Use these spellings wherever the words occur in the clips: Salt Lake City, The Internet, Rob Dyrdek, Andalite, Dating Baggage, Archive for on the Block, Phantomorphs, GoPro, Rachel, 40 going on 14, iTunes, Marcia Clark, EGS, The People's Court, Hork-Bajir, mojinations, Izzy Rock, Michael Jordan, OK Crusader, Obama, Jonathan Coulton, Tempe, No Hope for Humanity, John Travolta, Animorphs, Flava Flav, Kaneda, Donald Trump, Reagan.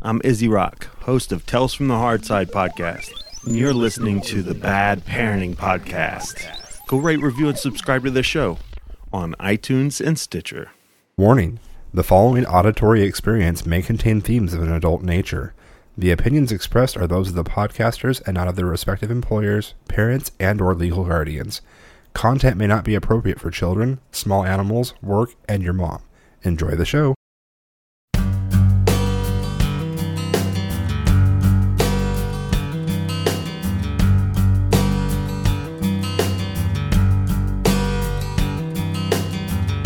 I'm Izzy Rock, host of Tales from the Hard Side podcast, and you're listening to the Bad Parenting Podcast. Go rate, review, and subscribe to the show on iTunes and Stitcher. Warning, the following auditory experience may contain themes of an adult nature. The opinions expressed are those of the podcasters and not of their respective employers, parents, and/or legal guardians. Content may not be appropriate for children, small animals, work, and your mom. Enjoy the show.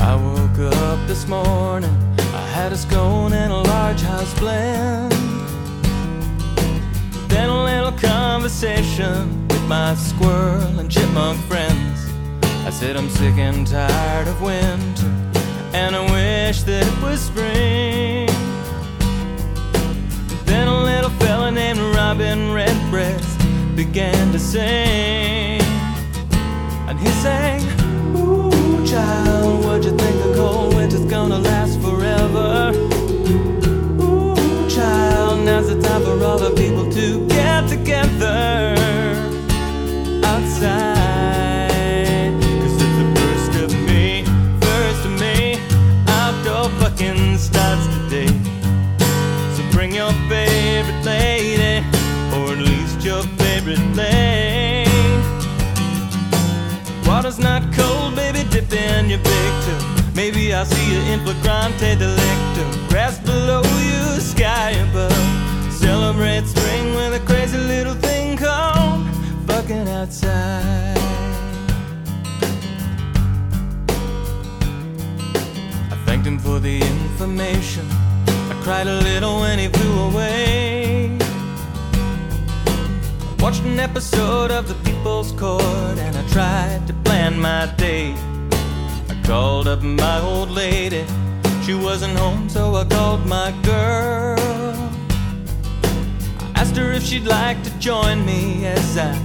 I woke up this morning, I had a scone and a large house blend. Then a little conversation with my squirrel and chipmunk friends. I said I'm sick and tired of winter, and I wish that it was spring. Then a little fella named Robin Redbreast began to sing. And he sang, ooh, child, would you think the cold winter's gonna last forever? Ooh, child, now's the time for all the people to get together outside. 'Cause it's the first of May, outdoor fucking starts today. So bring your favorite lady, or at least your favorite lay. Water's not cold, baby, dip in your big tub. Maybe I'll see you in flagrante delicto. Grass below you, sky above. Celebrate spring with a crazy little thing called fucking outside. I thanked him for the information. I cried a little when he flew away. I watched an episode of The People's Court, and I tried to plan my day. I called up my old lady. She wasn't home, so I called my girl. Asked her if she'd like to join me as I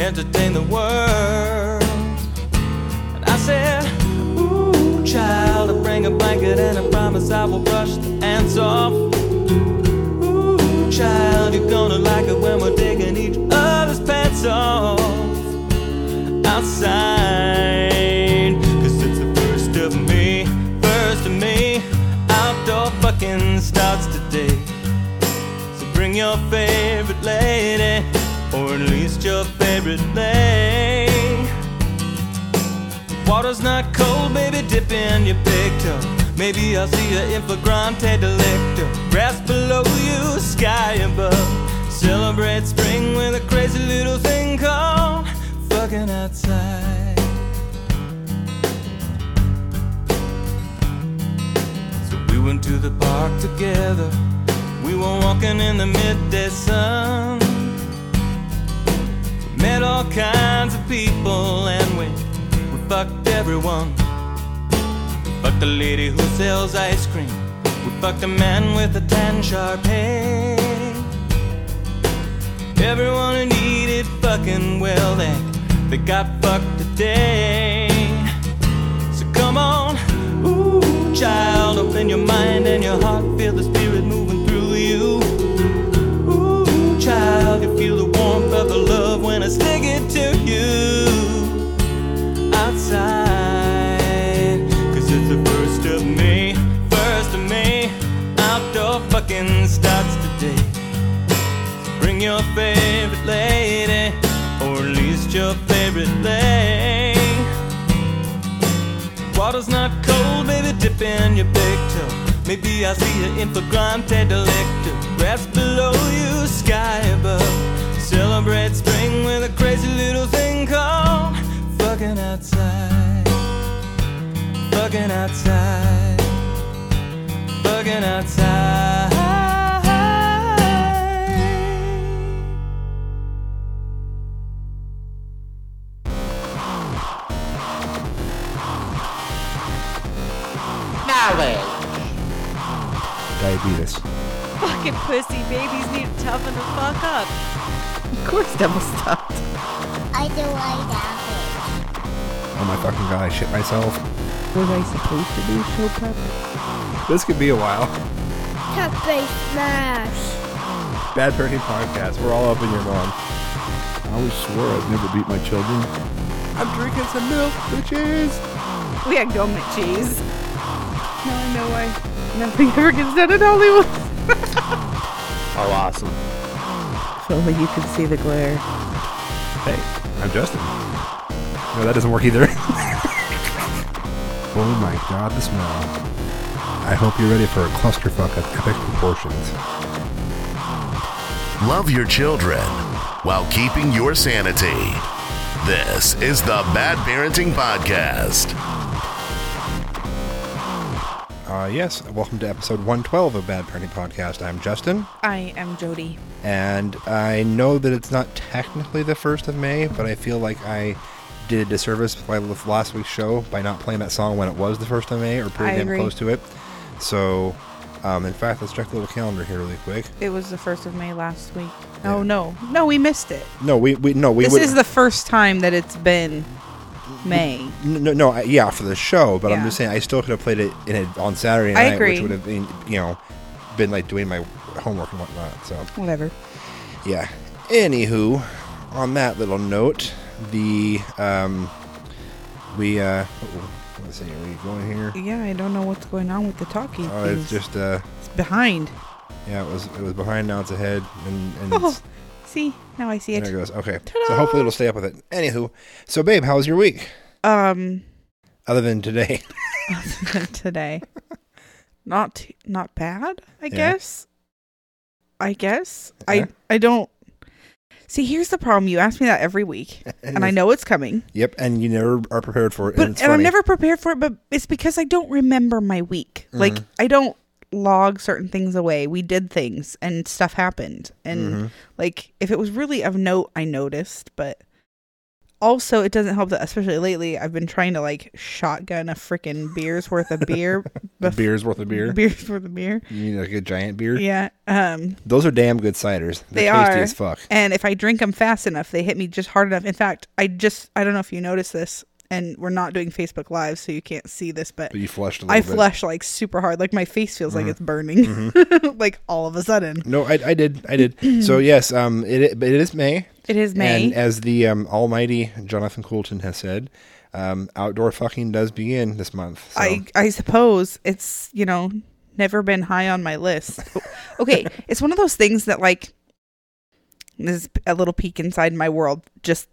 entertain the world. And I said, ooh, child, I bring a blanket and I promise I will brush the ants off. Ooh, child, you're gonna like it when we're digging each other's pants off outside. 'Cause it's the first of May, outdoor fucking starts today. Bring your favorite lady, or at least your favorite lay. Water's not cold, baby, dip in your big tub. Maybe I'll see you in flagrante delicto. Grass below you, sky above. Celebrate spring with a crazy little thing called fucking outside. So we went to the park together. We were walking in the midday sun. We met all kinds of people, and we fucked everyone. We fucked the lady who sells ice cream. We fucked a man with a tan sharp head. Everyone who needed fucking, well, they got fucked today. So come on, ooh, child, open your mind and your heart. Feel the spirit moving. Ooh, child, you feel the warmth of the love when I stick it to you outside. 'Cause it's the first of May, outdoor fucking starts today. So bring your favorite lady, or at least your favorite lay. Water's not cold, baby, dip in your big toe. Maybe I'll see you in flagrante delicto. Grass below you, sky above. Celebrate spring with a crazy little thing called fucking outside. Fucking outside. Fucking outside. Knowledge. Diabetes. Fucking pussy babies need to toughen the fuck up. Of course, double stopped. I do like that. Oh my fucking god, I shit myself. Was I supposed to do show prep? This could be a while. Podcast Bay Smash. Bad parenting podcast. We're all up in your mom. I always swore I'd never beat my children. I'm drinking some milk with cheese. We had gourmet cheese. Now I know why nothing ever gets done in Hollywood. Oh, awesome. If only you could see the glare. Hey, I'm Justin. No, that doesn't work either. Oh my god, the smell. I hope you're ready for a clusterfuck of epic proportions. Love your children while keeping your sanity. This is the Bad Parenting Podcast. Yes, welcome to episode 112 of Bad Parenting Podcast. I'm Justin. I am Jody. And I know that it's not technically the 1st of May, but I feel like I did a disservice by last week's show by not playing that song when it was the 1st of May or pretty damn close to it. So, in fact, let's check the little calendar here really quick. It was the 1st of May last week. Yeah. Oh, no, we missed it. No, we This is the first time that it's been May. No, for the show, but yeah. I'm just saying I still could have played it on Saturday night, which would have been, been like doing my homework and whatnot. So whatever. Yeah. Anywho, on that little note, the let's see, are we going here? Yeah, I don't know what's going on with the talkie. Oh, it's just it's behind. Yeah, it was behind. Now it's ahead, and it's, see, now I see it. There it goes. Okay. Ta-da! So hopefully it'll stay up with it. Anywho, so babe, how was your week? Other than today. Not bad, I guess. Yeah. I don't. See, here's the problem. You ask me that every week, and I know it's coming. Yep, and you never are prepared for it. And I'm never prepared for it, but it's because I don't remember my week. Mm-hmm. Like, I don't log certain things away. We did things and stuff happened, and like if it was really of note I noticed, but also it doesn't help that especially lately I've been trying to like shotgun a freaking beer's worth of beer. You need like a giant beer. Yeah. Those are damn good ciders. They're tasty as fuck, and if I drink them fast enough they hit me just hard enough. In fact, I don't know if you noticed this, and we're not doing Facebook Live, so you can't see this, but you flushed a little bit. I flushed like super hard. Like my face feels like it's burning, like all of a sudden. No, I did. So yes, it is May. It is May. And as the almighty Jonathan Coulton has said, outdoor fucking does begin this month. So. I suppose it's, never been high on my list. Okay, it's one of those things that like, this is a little peek inside my world. Just,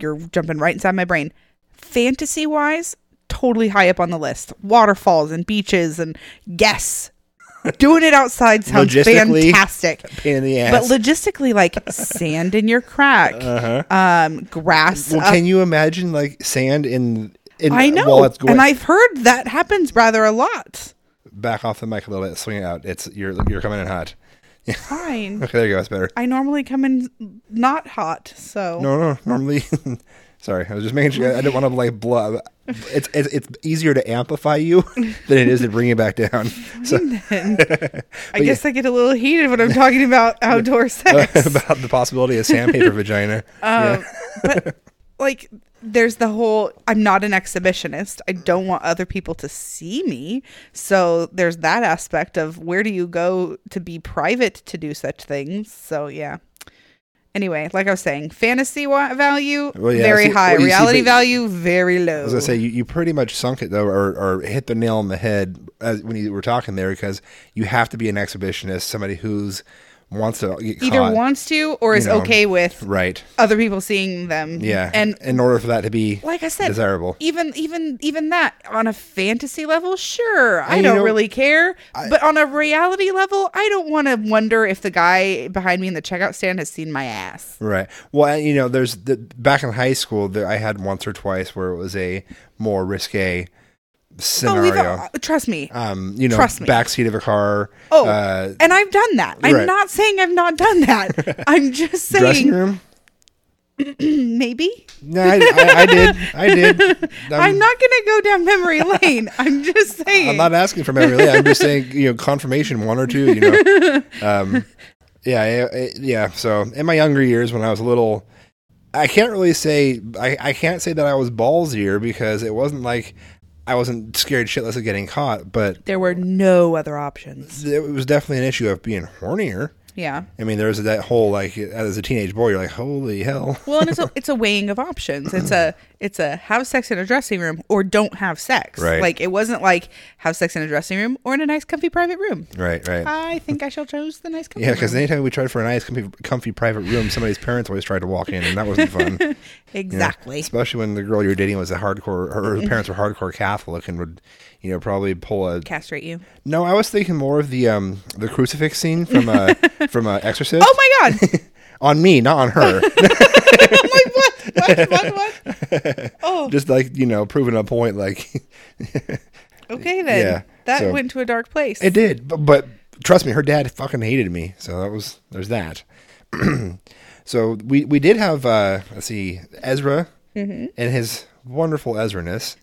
you're jumping right inside my brain. Fantasy wise, totally high up on the list. Waterfalls and beaches and doing it outside sounds fantastic. Pain in the ass. But logistically, like sand in your crack, grass. Well, can you imagine like sand in? I know, while it's going? And I've heard that happens rather a lot. Back off the mic a little bit, swing it out. It's you're coming in hot. Yeah. Fine. Okay, there you go. That's better. I normally come in not hot, so no, normally. Sorry, I was just making sure. I didn't want to like blub. It's easier to amplify you than it is to bring you back down. So. I guess I get a little heated when I'm talking about outdoor sex. About the possibility of sandpaper vagina. But like, there's the whole, I'm not an exhibitionist. I don't want other people to see me. So there's that aspect of where do you go to be private to do such things? So yeah. Anyway, like I was saying, fantasy value, very high. Reality value, very low. I was going to say, you pretty much sunk it, though, or hit the nail on the head when you were talking there, because you have to be an exhibitionist, somebody who's wants to get caught. Either wants to or is okay with other people seeing them. Yeah, and in order for that to be, like I said, desirable. Even that, on a fantasy level, sure, and I don't really care. But on a reality level, I don't want to wonder if the guy behind me in the checkout stand has seen my ass. Right. Well, there's back in high school, I had once or twice where it was a more risque scenario. Oh, trust me. Backseat of a car. Oh, and I've done that. I'm not saying I've not done that. I'm just saying. Dressing room? Maybe. No, I did. I'm not going to go down memory lane. I'm just saying. I'm not asking for memory lane. I'm just saying, confirmation one or two, Yeah. So in my younger years when I was a little, I can't say that I was ballsier because it wasn't like I wasn't scared shitless of getting caught, but... There were no other options. It was definitely an issue of being hornier. Yeah. I mean, there was that whole, like, as a teenage boy, you're like, holy hell. Well, and it's a weighing of options. It's a have sex in a dressing room or don't have sex. Right. Like, it wasn't like have sex in a dressing room or in a nice, comfy private room. Right, right. I think I shall choose the nice, comfy room. Yeah, because anytime we tried for a nice, comfy private room, somebody's parents always tried to walk in, and that wasn't fun. Exactly. You know, especially when the girl you were dating was a hardcore, her parents were hardcore Catholic and would... You know, probably pull a... Castrate you. No, I was thinking more of the crucifix scene from Exorcist. Oh, my God. On me, not on her. I'm like, what? Oh. Just like, you know, proving a point, like... Okay, then. Yeah, went to a dark place. It did. But trust me, her dad fucking hated me. So there's that. So we did have, let's see, Ezra and his wonderful Ezra-ness.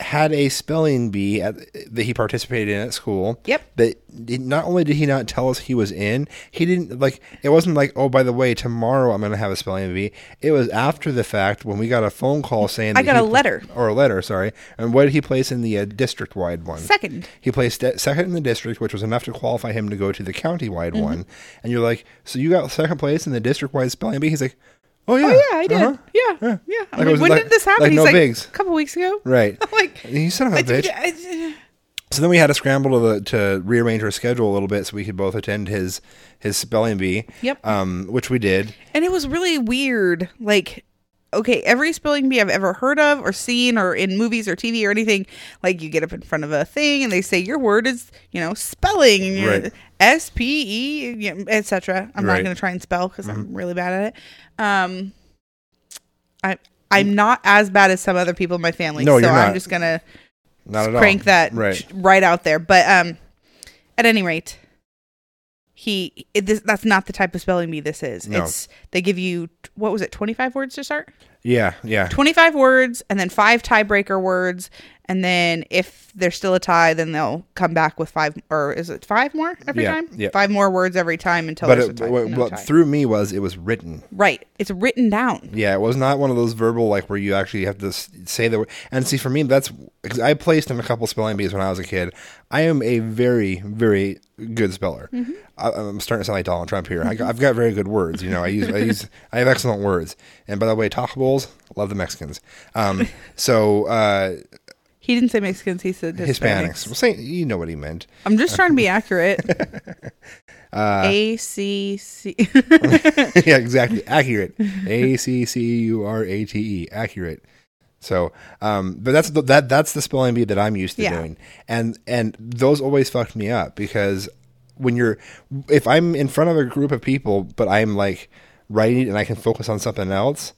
Had a spelling bee that he participated in at school. Yep. That not only did he not tell us he was in, he didn't like. It wasn't like, oh, by the way, tomorrow I'm going to have a spelling bee. It was after the fact when we got a phone call saying I got a letter. And what did he place in the district-wide one? Second. He placed second in the district, which was enough to qualify him to go to the county-wide one. And you're like, so you got second place in the district-wide spelling bee? He's like, Oh yeah, I did. Uh-huh. Yeah. Like, when did this happen? Like, He's like, a couple weeks ago. Right. I'm like, you son of a bitch. So then we had to scramble to rearrange our schedule a little bit so we could both attend his spelling bee. Yep. Which we did. And it was really weird. Like, okay, every spelling bee I've ever heard of or seen or in movies or TV or anything, like you get up in front of a thing and they say your word is, you know, spelling. Right. S-P-E, etc. I'm not going to try and spell because I'm really bad at it. I'm not as bad as some other people in my family. No, so you're not. I'm just going to crank that right out there. But at any rate, that's not the type of spelling bee this is. No. They give you, 25 words to start? Yeah. 25 words and then 5 tiebreaker words. And then if there's still a tie, then they'll come back with 5, or is it 5 more every time? Yeah. 5 more words every time until there's a tie. But what threw me was it was written. Right. It's written down. Yeah. It was not one of those verbal, like where you actually have to say the word. And see, for me, that's, because I placed in a couple spelling bees when I was a kid. I am a very, very good speller. Mm-hmm. I'm starting to sound like Donald Trump here. I've got very good words. You know, I have excellent words. And by the way, Taco Bowls, love the Mexicans. He didn't say Mexicans. He said Hispanics. Well, you know what he meant. I'm just trying to be accurate. A-C-C. Yeah, exactly. Accurate. A-C-C-U-R-A-T-E. Accurate. So, but that's the spelling bee that I'm used to doing. And those always fucked me up because if I'm in front of a group of people, but I'm like writing and I can focus on something else.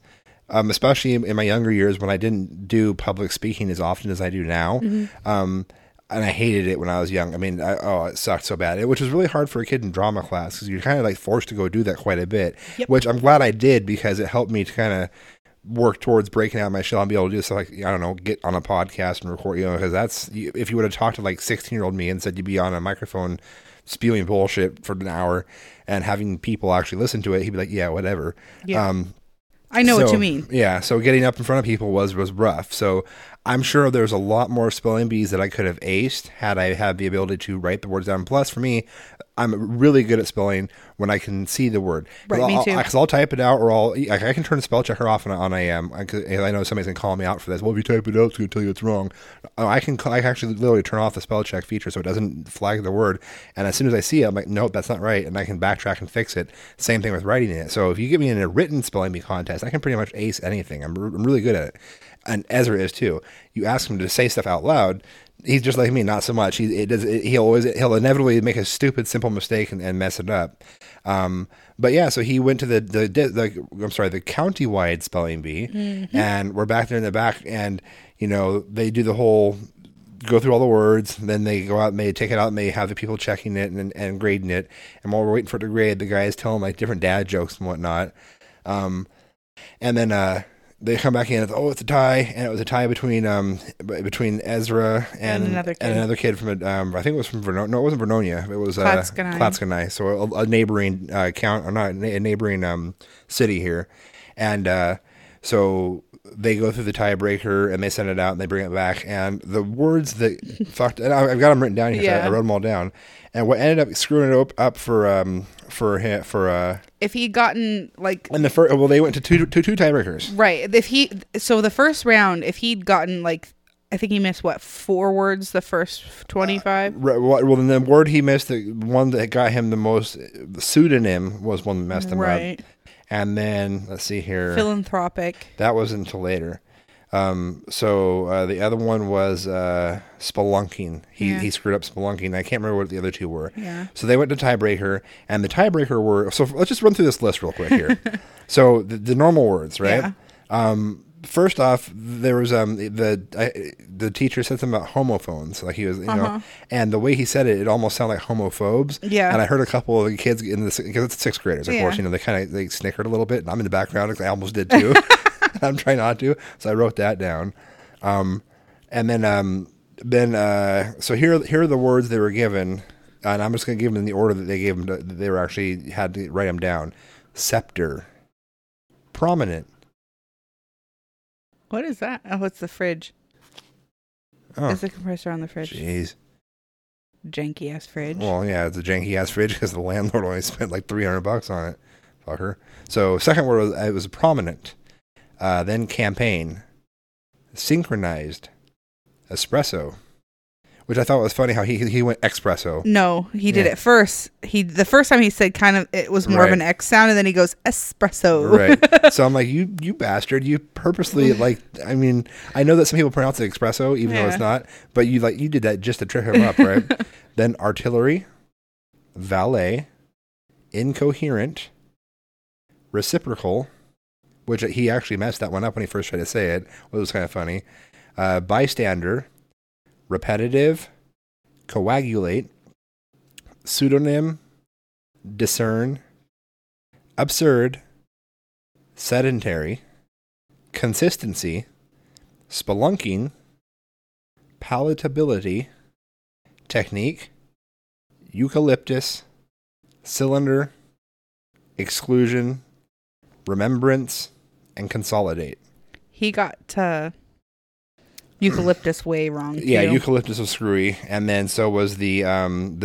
Especially in my younger years when I didn't do public speaking as often as I do now. Mm-hmm. And I hated it when I was young. I mean, it sucked so bad, which was really hard for a kid in drama class because you're kind of like forced to go do that quite a bit, which I'm glad I did because it helped me to kind of work towards breaking out my shell and be able to do stuff like, I don't know, get on a podcast and record, you know, because that's, if you would have talked to like 16-year-old me and said you'd be on a microphone spewing bullshit for an hour and having people actually listen to it, he'd be like, yeah, whatever. Yeah. I know what you mean. Yeah, so getting up in front of people was rough. So I'm sure there's a lot more spelling bees that I could have aced had I had the ability to write the words down. Plus, for me, I'm really good at spelling when I can see the word. Right, me too. Because I'll type it out, or I can turn spell checker off I know somebody's going to call me out for this. Well, if you type it out, it's going to tell you it's wrong. I can actually literally turn off the spell check feature so it doesn't flag the word. And as soon as I see it, I'm like, nope, that's not right. And I can backtrack and fix it. Same thing with writing it. So if you get me in a written spelling bee contest, I can pretty much ace anything. I'm really good at it. And Ezra is too. You ask him to say stuff out loud. He's just like me, not so much. He'll inevitably make a stupid, simple mistake and mess it up. But yeah, so he went to the county-wide spelling bee, and we're back there in the back, and you know they do the whole go through all the words, and then they go out and they take it out and they have the people checking it and grading it. And while we're waiting for it to grade, the guys tell him like different dad jokes and whatnot, and then. They come back in. It's a tie, and it was a tie between Ezra and another kid from I think it was from Vernonia. No, it wasn't Vernonia. It was Klatskanai. So a neighboring county, or not a neighboring city here, and so they go through the tiebreaker and they send it out and they bring it back. And the words that fucked, and I've got them written down here. Yeah. So I wrote them all down. And what ended up screwing it up for if he'd gotten like in the first, well, they went to two tiebreakers, right? So the first round, if he'd gotten like, I think he missed what 4 words the first 25. Well, then the word he missed, the one that got him the most, the pseudonym was one that messed him up. And then, let's see here. Philanthropic. That was until later. So the other one was spelunking. He screwed up spelunking. I can't remember what the other two were. Yeah. So they went to tiebreaker, and the tiebreaker were... So let's just run through this list real quick here. So the normal words, right? Yeah. First off, there was the teacher said something about homophones, like he was, you know, and the way he said it, it almost sounded like homophobes. Yeah. And I heard a couple of the kids in this, because it's sixth graders, of course, you know, they snickered a little bit, and I'm in the background because I almost did too. I'm trying not to, so I wrote that down. So here are the words they were given, and I'm just going to give them in the order that they gave them. They were actually had to write them down. Scepter, prominent. What is that? Oh, it's the fridge. Oh. It's the compressor on the fridge. Jeez. Janky-ass fridge. Well, yeah, it's a janky-ass fridge because the landlord only spent like $300 on it. Fucker. So second word, it was prominent. Then campaign. Synchronized. Espresso. Which I thought was funny how he went espresso. No, he did it first. The first time he said kind of, it was more of an X sound, and then he goes espresso. Right. So I'm like, you bastard, you purposely like. I mean, I know that some people pronounce it espresso, even though it's not. But you did that just to trip him up, right? Then artillery, valet, incoherent, reciprocal, which he actually messed that one up when he first tried to say it. It was kind of funny. Bystander. Repetitive, coagulate, pseudonym, discern, absurd, sedentary, consistency, spelunking, palatability, technique, eucalyptus, cylinder, exclusion, remembrance, and consolidate. He got to... Eucalyptus way wrong. Too. Yeah, eucalyptus was screwy, and then so was the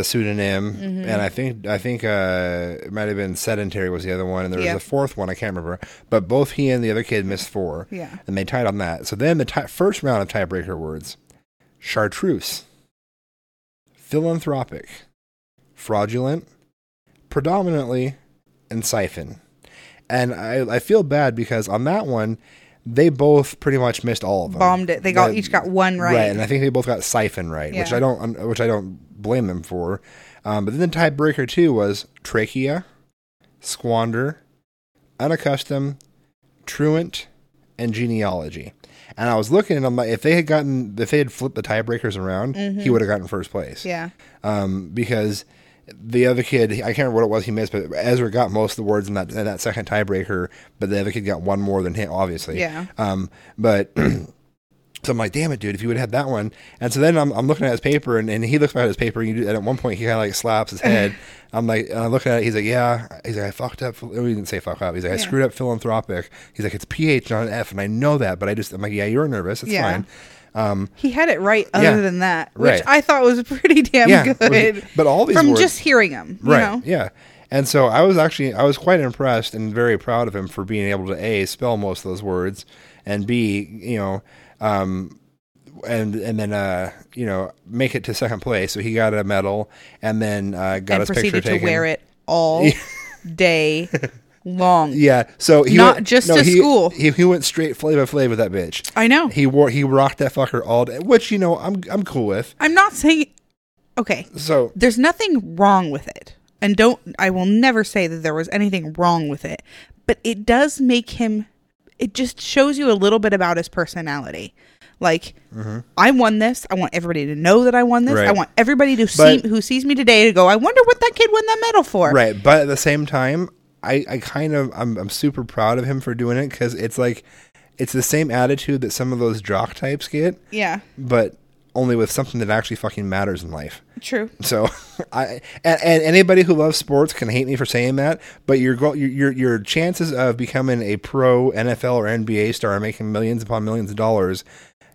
pseudonym, and I think it might have been sedentary was the other one, and there was a fourth one I can't remember. But both he and the other kid missed 4, and they tied on that. So then the first round of tiebreaker words: chartreuse, philanthropic, fraudulent, predominantly, and siphon. And I feel bad because on that one. They both pretty much missed all of them. Bombed it. They each got one right. Right, and I think they both got siphon right, which I don't blame them for. But then the tiebreaker too was trachea, squander, unaccustomed, truant, and genealogy. And I was looking, and I'm like, if they had flipped the tiebreakers around, he would have gotten first place. Yeah, because. The other kid, I can't remember what it was he missed, but Ezra got most of the words in that second tiebreaker, but the other kid got one more than him, obviously. Yeah. But so I'm like, damn it, dude, if you would have had that one. And so then I'm looking at his paper, and he looks at his paper, and at one point he kind of like slaps his head. I'm looking at it, he's like, yeah. He's like, I fucked up. He didn't say fuck up. He's like, I screwed up philanthropic. He's like, it's PH, not an F, and I know that, but I'm like, yeah, you're nervous. It's fine. He had it right other than that, which I thought was pretty damn good. But all these from words, just hearing him, you know? Yeah. And so I was quite impressed and very proud of him for being able to A, spell most of those words, and B, you know, and then you know, make it to second place. So he got a medal, and then got his picture taken. And proceeded to wear it all day. Long, so he not went, just no, to he, school. He went straight Flava Flav with that bitch. I know he rocked that fucker all day, which you know I'm cool with. I'm not saying okay. So there's nothing wrong with it, and I will never say that there was anything wrong with it, but it does make him. It just shows you a little bit about his personality. Like I won this. I want everybody to know that I won this. Right. I want everybody who sees me today to go. I wonder what that kid won that medal for. Right, but at the same time. I'm super proud of him for doing it because it's like, it's the same attitude that some of those jock types get. Yeah. But only with something that actually fucking matters in life. True. So, and anybody who loves sports can hate me for saying that, but your chances of becoming a pro NFL or NBA star and making millions upon millions of dollars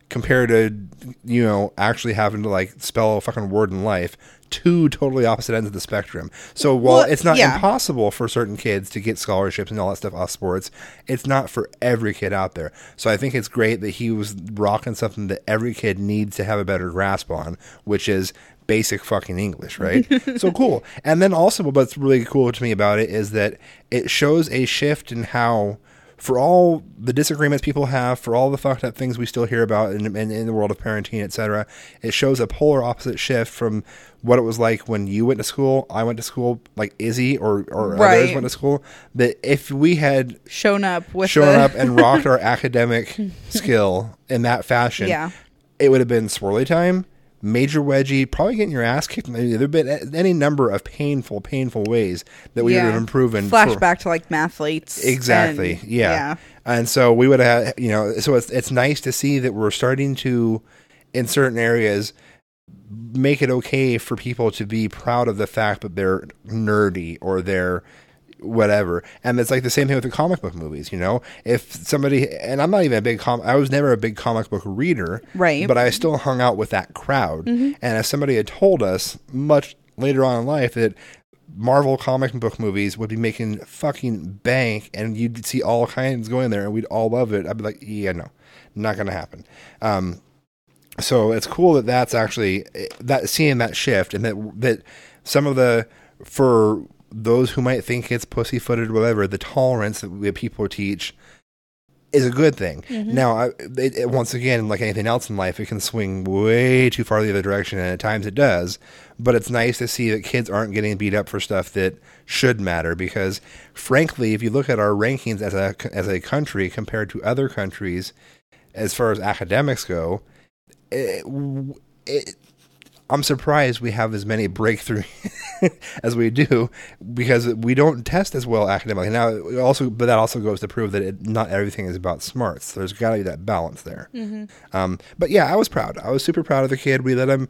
compared to, you know, actually having to like spell a fucking word in life, two totally opposite ends of the spectrum. So while it's not impossible for certain kids to get scholarships and all that stuff off sports, it's not for every kid out there. So I think it's great that he was rocking something that every kid needs to have a better grasp on, which is basic fucking English, right? So cool. And then also what's really cool to me about it is that it shows a shift in how, for all the disagreements people have, for all the fucked up things we still hear about in the world of parenting, etc., it shows a polar opposite shift from what it was like when you went to school, I went to school, like Izzy or right. others went to school, that if we had shown up and rocked our academic skill in that fashion, it would have been swirly time, major wedgie, probably getting your ass kicked. There have been any number of painful ways that we would have improved. Flashback to like mathletes. Exactly. And, yeah. And so we would have, you know, so it's nice to see that we're starting to, in certain areas, make it okay for people to be proud of the fact that they're nerdy or they're whatever. And it's like the same thing with the comic book movies, you know, if somebody, and I'm not even a big I was never a big comic book reader, right? But I still hung out with that crowd. Mm-hmm. And if somebody had told us much later on in life that Marvel comic book movies would be making fucking bank and you'd see all kinds going there and we'd all love it, I'd be like, yeah, no, not going to happen. So it's cool that that's actually that seeing that shift and that some of the, for those who might think it's pussyfooted or whatever, the tolerance that people teach is a good thing. Mm-hmm. Now, it, once again, like anything else in life, it can swing way too far the other direction, and at times it does, but it's nice to see that kids aren't getting beat up for stuff that should matter, because frankly, if you look at our rankings as a country compared to other countries, as far as academics go, I'm surprised we have as many breakthroughs as we do, because we don't test as well academically. Now, but that also goes to prove that not everything is about smarts. So there's got to be that balance there. Mm-hmm. But yeah, I was proud. I was super proud of the kid. We let him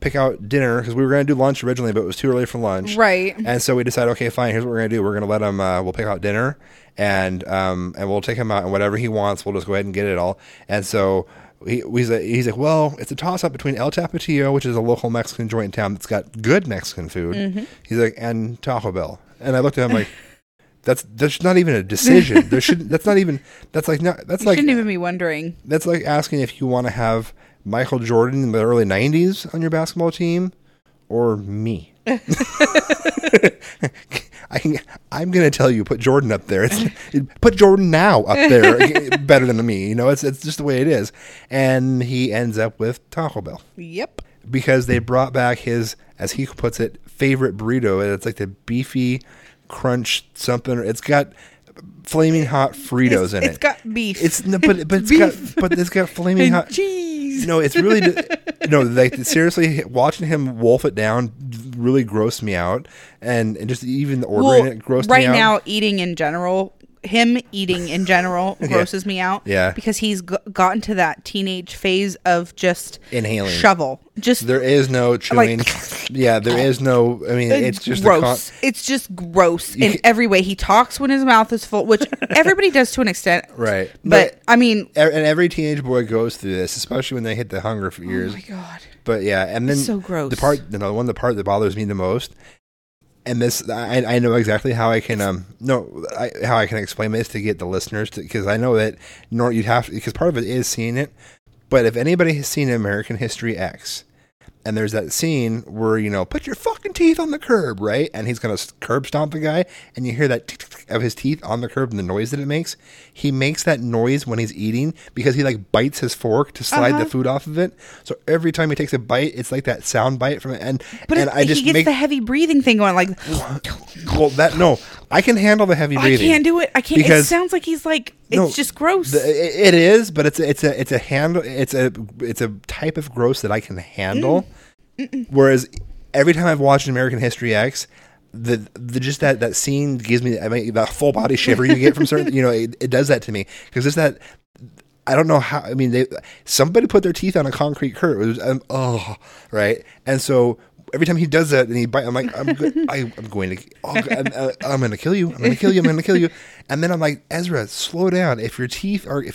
pick out dinner because we were going to do lunch originally, but it was too early for lunch. Right. And so we decided, okay, fine, here's what we're going to do. We're going to let him, we'll pick out dinner and we'll take him out and whatever he wants, we'll just go ahead and get it all. And so he's like, well, it's a toss-up between El Tapatio, which is a local Mexican joint in town that's got good Mexican food. Mm-hmm. He's like, and Taco Bell. And I looked at him like, that's not even a decision. There shouldn't. That's not even. That's like not. That's you like shouldn't even be wondering. That's like asking if you want to have Michael Jordan in the early '90s on your basketball team, or me. I'm gonna tell you, put Jordan up there. Put Jordan now up there, better than me. You know, it's just the way it is. And he ends up with Taco Bell. Yep. Because they brought back his, as he puts it, favorite burrito. It's like the beefy crunch something. It's got flaming hot Fritos in it. It's got beef. It's got flaming and hot cheese. No, it's really like seriously, watching him wolf it down really grossed me out, and just even ordering it grossed me out. Right now, him eating in general grosses me out. Yeah, because he's gotten to that teenage phase of just inhaling shovel. Just there is no chewing. Like, yeah, there is no. I mean, it's just gross. It's just gross in every way. He talks when his mouth is full, which everybody does to an extent, right? But I mean, and every teenage boy goes through this, especially when they hit the hunger for years. Oh my god! But yeah, and then so gross. The part that bothers me the most. And this, I know exactly how I can how I can explain this to get the listeners, because I know that you'd have to, because part of it is seeing it. But if anybody has seen American History X, and there's that scene where, you know, put your fucking teeth on the curb, right? And he's gonna curb stomp the guy, and you hear that tick, tick, tick of his teeth on the curb and the noise that it makes. He makes that noise when he's eating because he like bites his fork to slide the food off of it. So every time he takes a bite, it's like that sound bite from it. He gets the heavy breathing thing going, like. Well, I can handle the heavy breathing. I can't do it. I can't. It sounds like he's like. It's just gross. It is, but it's a type of gross that I can handle. Mm-mm. Whereas every time I've watched American History X, that scene gives me that full body shiver you get from certain, you know, it does that to me because it's that I don't know how. I mean, somebody put their teeth on a concrete curb. It was, right. And so every time he does that and he bites, I'm like, I'm going to kill you. And then I'm like, Ezra, slow down. If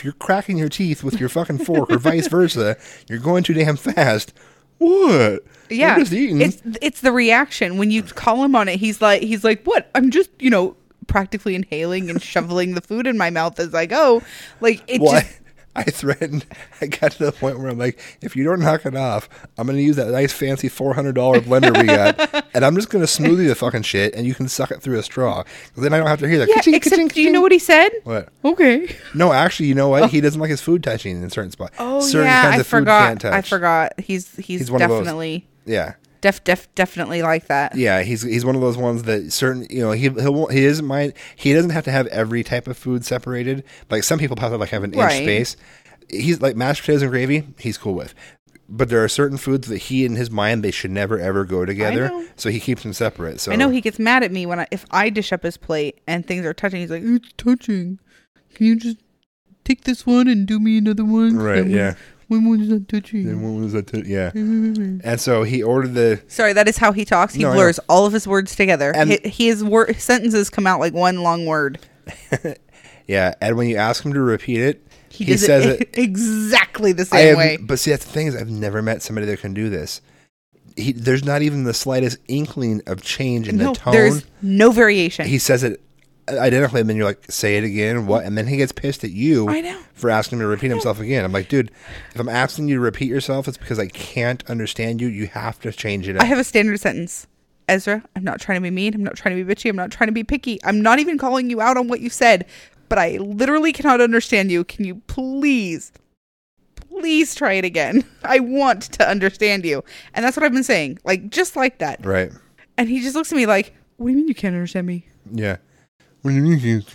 you're cracking your teeth with your fucking fork or vice versa, you're going too damn fast. What? Yeah, it's the reaction when you call him on it. He's like, what? I'm just, practically inhaling and shoveling the food in my mouth as I go. Like it. Well, just... I threatened. I got to the point where I'm like, if you don't knock it off, I'm going to use that nice fancy $400 blender we got, and I'm just going to smoothie the fucking shit, and you can suck it through a straw. Then I don't have to hear that. Yeah, ka-ching, except, ka-ching, ka-ching. Do you know what he said? What? Okay. No, actually, you know what? Oh. He doesn't like his food touching in certain spots. Oh, certain kinds of food can't touch. I forgot. He's definitely. Yeah. Definitely like that. Yeah, he's one of those ones that certain, he isn't mind. He doesn't have to have every type of food separated. Like some people probably like have an inch space. He's like mashed potatoes and gravy. He's cool with, but there are certain foods that he in his mind they should never ever go together. So he keeps them separate. So I know he gets mad at me when if I dish up his plate and things are touching. He's like, it's touching. Can you just take this one and do me another one? Right. Yeah. Yeah. And so he ordered the... Sorry, that is how he talks. He blurs all of his words together. And his sentences come out like one long word. Yeah, and when you ask him to repeat it, he says it exactly the same way. But see, that's the thing is I've never met somebody that can do this. There's not even the slightest inkling of change in the tone. There's no variation. He says it identically, and then you're like, say it again, what? And then he gets pissed at you for asking him to repeat himself again. I'm like, dude, if I'm asking you to repeat yourself, it's because I can't understand you. You have to change it up. I have a standard sentence. Ezra, I'm not trying to be mean. I'm not trying to be bitchy. I'm not trying to be picky. I'm not even calling you out on what you said, but I literally cannot understand you. Can you please try it again? I want to understand you. And that's what I've been saying. Like, just like that. Right. And he just looks at me like, what do you mean you can't understand me? Yeah. And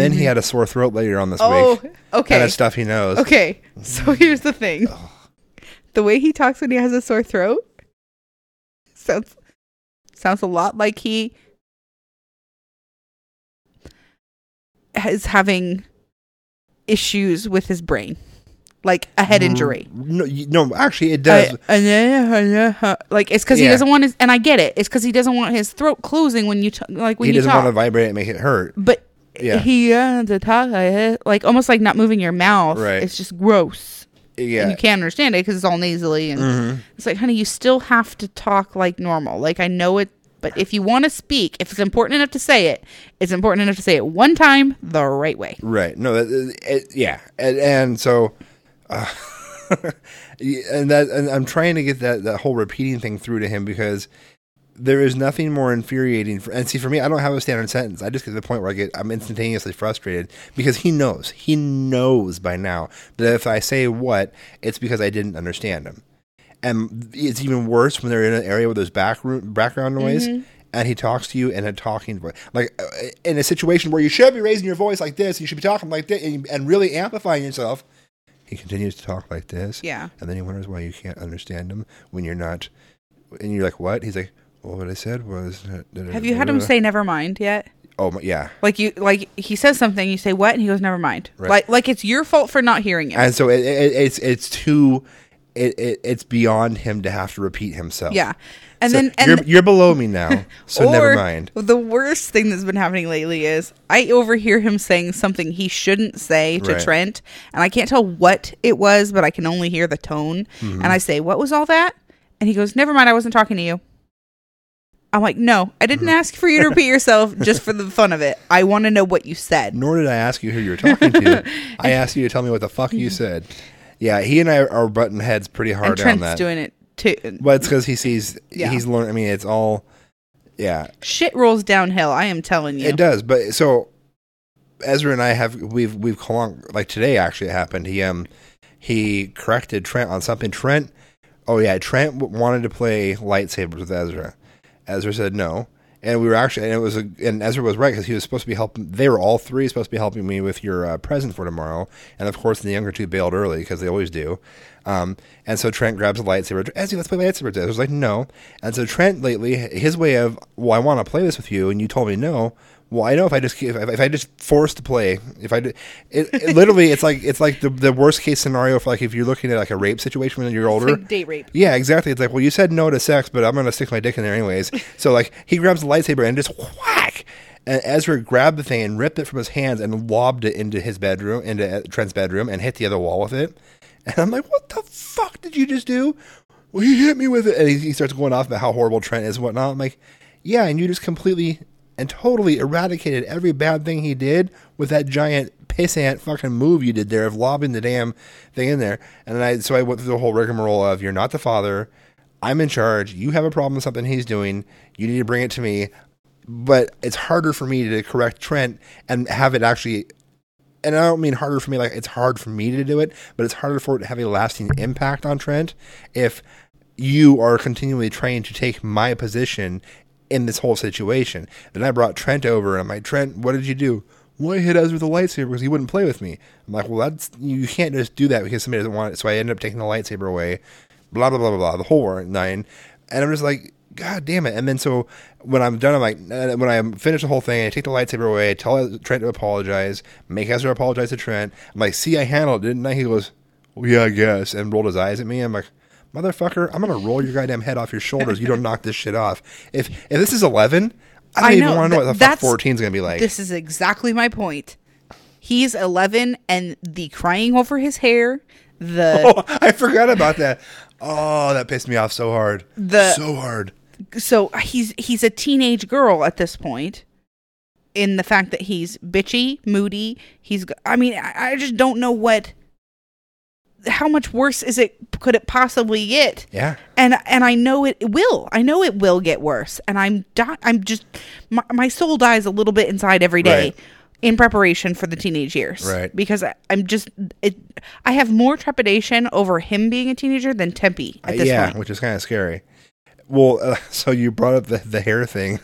then he had a sore throat later on this week. Oh, okay. Kind of stuff he knows. Okay, so here's the thing. The way he talks when he has a sore throat sounds a lot like he is having issues with his brain. Like a head injury. No, actually it does. Like it's because he doesn't want his, and I get it. It's because he doesn't want his throat closing when you when you talk. He doesn't want to vibrate and make it hurt. But he to talk like almost like not moving your mouth. Right. It's just gross. Yeah, and you can't understand it because it's all nasally and it's like, honey, you still have to talk like normal. Like I know it, but if you want to speak, if it's important enough to say it, it's important enough to say it one time the right way. Right. No. And so. And I'm trying to get that whole repeating thing through to him because there is nothing more infuriating. For me, I don't have a standard sentence. I just get to the point where I'm instantaneously frustrated because he knows by now that if I say what, it's because I didn't understand him. And it's even worse when they're in an area where there's background noise and he talks to you in a talking voice. Like in a situation where you should be raising your voice like this, you should be talking like this and really amplifying yourself. He continues to talk like this. Yeah. And then he wonders why you can't understand him when you're not. And you're like, what? He's like, well, what I said was. Have you had him say never mind yet? Oh, yeah. Like he says something, you say what? And he goes, never mind. Right. Like it's your fault for not hearing him. And so it's beyond him to have to repeat himself. Yeah. And so then. You're below me now. So never mind. The worst thing that's been happening lately is I overhear him saying something he shouldn't say to Trent. And I can't tell what it was, but I can only hear the tone. Mm-hmm. And I say, what was all that? And he goes, never mind. I wasn't talking to you. I'm like, no, I didn't ask for you to repeat yourself just for the fun of it. I want to know what you said. Nor did I ask you who you were talking to. I asked you to tell me what the fuck you said. Yeah, he and I are butting heads pretty hard on that. And Trent's doing it too. Well, it's because he sees, he's learning. I mean, it's all, shit rolls downhill, I am telling you. It does. But so Ezra and I we've like today actually it happened. He corrected Trent on something. Trent wanted to play lightsabers with Ezra. Ezra said no. And we were actually, and Ezra was right because he was supposed to be helping. They were all three supposed to be helping me with your present for tomorrow. And of course, the younger two bailed early because they always do. And so Trent grabs a lightsaber. Ezzy, let's play lightsaber. Ezra was like, no. And so Trent lately, his way of, well, I want to play this with you, and you told me no. Well, I know if I just force the play, it literally it's like the worst case scenario for like if you're looking at like a rape situation when you're older, it's like date rape. Yeah, exactly. It's like, well, you said no to sex, but I'm gonna stick my dick in there anyways. So like he grabs the lightsaber and just whack, and Ezra grabbed the thing and ripped it from his hands and lobbed it into his bedroom, into Trent's bedroom, and hit the other wall with it. And I'm like, what the fuck did you just do? Well, he hit me with it, and he starts going off about how horrible Trent is and whatnot. I'm like, yeah, and you just completely and totally eradicated every bad thing he did with that giant pissant fucking move you did there of lobbing the damn thing in there. And then I went through the whole rigmarole of, you're not the father, I'm in charge, you have a problem with something he's doing, you need to bring it to me. But it's harder for me to correct Trent and have it actually, and I don't mean harder for me like it's hard for me to do it, but it's harder for it to have a lasting impact on Trent if you are continually trying to take my position in this whole situation. Then I brought Trent over and I'm like, Trent, what did you do? Well, I hit Ezra with a lightsaber because he wouldn't play with me. I'm like, well, you can't just do that because somebody doesn't want it. So I ended up taking the lightsaber away, blah, blah, blah, blah, blah, the whole nine. And I'm just like, God damn it. And then so when I'm done, I'm like, when I finish the whole thing, I take the lightsaber away, I tell Trent to apologize, make Ezra apologize to Trent. I'm like, see, I handled it, didn't I? He goes, well, yeah, I guess, and rolled his eyes at me. I'm like, motherfucker, I'm gonna roll your goddamn head off your shoulders. You don't knock this shit off. If this is 11, I don't even want to know what the fuck 14's gonna be like. This is exactly my point. He's 11, and the crying over his hair. Oh, I forgot about that. Oh, that pissed me off so hard. So he's a teenage girl at this point. In the fact that he's bitchy, moody, I just don't know what. How much worse is it? Could it possibly get? Yeah. And I know it will. I know it will get worse. And I'm just my soul dies a little bit inside every day, right, in preparation for the teenage years. Right. Because I have more trepidation over him being a teenager than Tempe at this point. Yeah, which is kind of scary. Well, so you brought up the hair thing.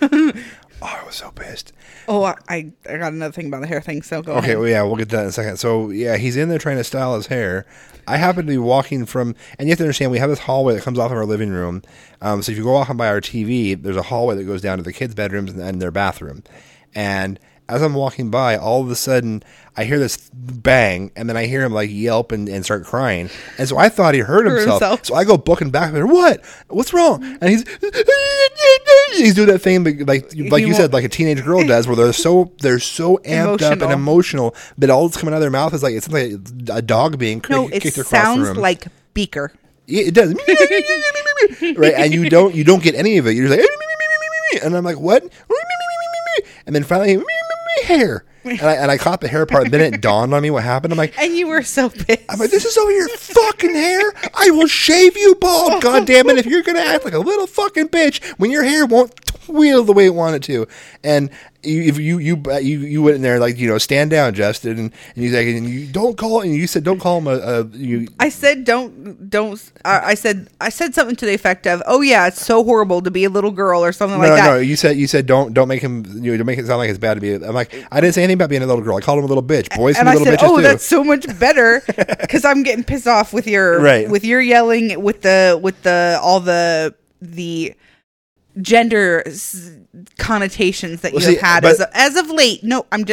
Oh, I was so pissed. Oh, I got another thing about the hair thing, so go ahead. Okay, well, yeah, we'll get to that in a second. So, yeah, he's in there trying to style his hair. I happen to be walking from, and you have to understand, we have this hallway that comes off of our living room. So if you go off by our TV, there's a hallway that goes down to the kids' bedrooms and their bathroom. And as I'm walking by, all of a sudden, I hear this bang, and then I hear him, like, yelp and start crying. And so I thought he hurt himself. So I go booking back. What's wrong? And he's doing that thing, like you said, like a teenage girl does, where they're so amped up and emotional that all that's coming out of their mouth is like, it's like a dog being kicked across the room. It sounds like Beaker. Yeah, it does. Right? And you don't get any of it. You're just like, and I'm like, what? And then finally, hair. And I caught the hair part, and then it dawned on me what happened. I'm like, and you were so pissed. I'm like, this is all your fucking hair. I will shave you bald, goddammit, if you're gonna act like a little fucking bitch when your hair won't twirl the way you want it to. And you went in there like, you know, stand down, Justin, and he's like, and you don't call, and you said don't call him a. I said don't. I said something to the effect of, oh yeah, it's so horrible to be a little girl or something like that. No, you said don't make him, you know, make it sound like it's bad to be. I'm like, I didn't say anything about being a little girl. I called him a little bitch. Boys and little bitches too. Oh, that's so much better because I'm getting pissed off with your with your yelling, with the all the gender connotations that you've had as of late. No, I'm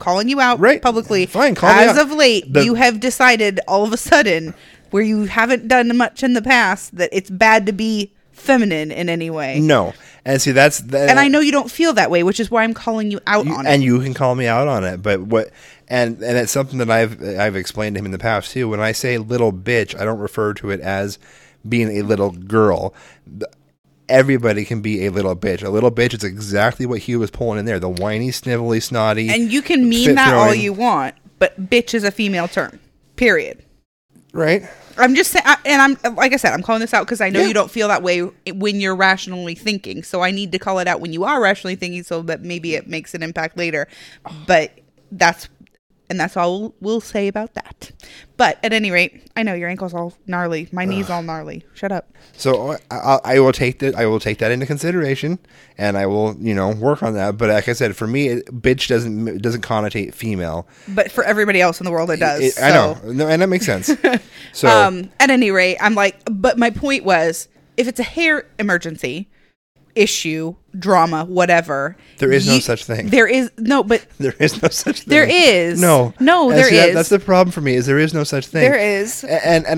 calling you out publicly. Fine, call me out. As of late, you have decided all of a sudden, where you haven't done much in the past, that it's bad to be feminine in any way. No. And see, and I know you don't feel that way, which is why I'm calling you out on it. And you can call me out on it, but and it's something that I've explained to him in the past too. When I say little bitch, I don't refer to it as being a little girl. Everybody can be a little bitch. A little bitch is exactly what Hugh was pulling in there. The whiny, snivelly, snotty. And you can mean that all you want, but bitch is a female term. Period. Right. I'm just saying, and I'm, like I said, I'm calling this out because I know you don't feel that way when you're rationally thinking. So I need to call it out when you are rationally thinking, so that maybe it makes an impact later. But that's all we'll say about that. But at any rate, I know your ankle's all gnarly, my knee's all gnarly. Shut up. So I will take that. I will take that into consideration, and I will, you know, work on that. But like I said, for me, bitch doesn't connotate female. But for everybody else in the world, it does. I know, no, and that makes sense. So at any rate, I'm like, but my point was, if it's a hair emergency issue, drama, whatever. There is no such thing. There is no, but there is no such thing. There is no. There is. That's the problem for me. Is there is no such thing. There is, and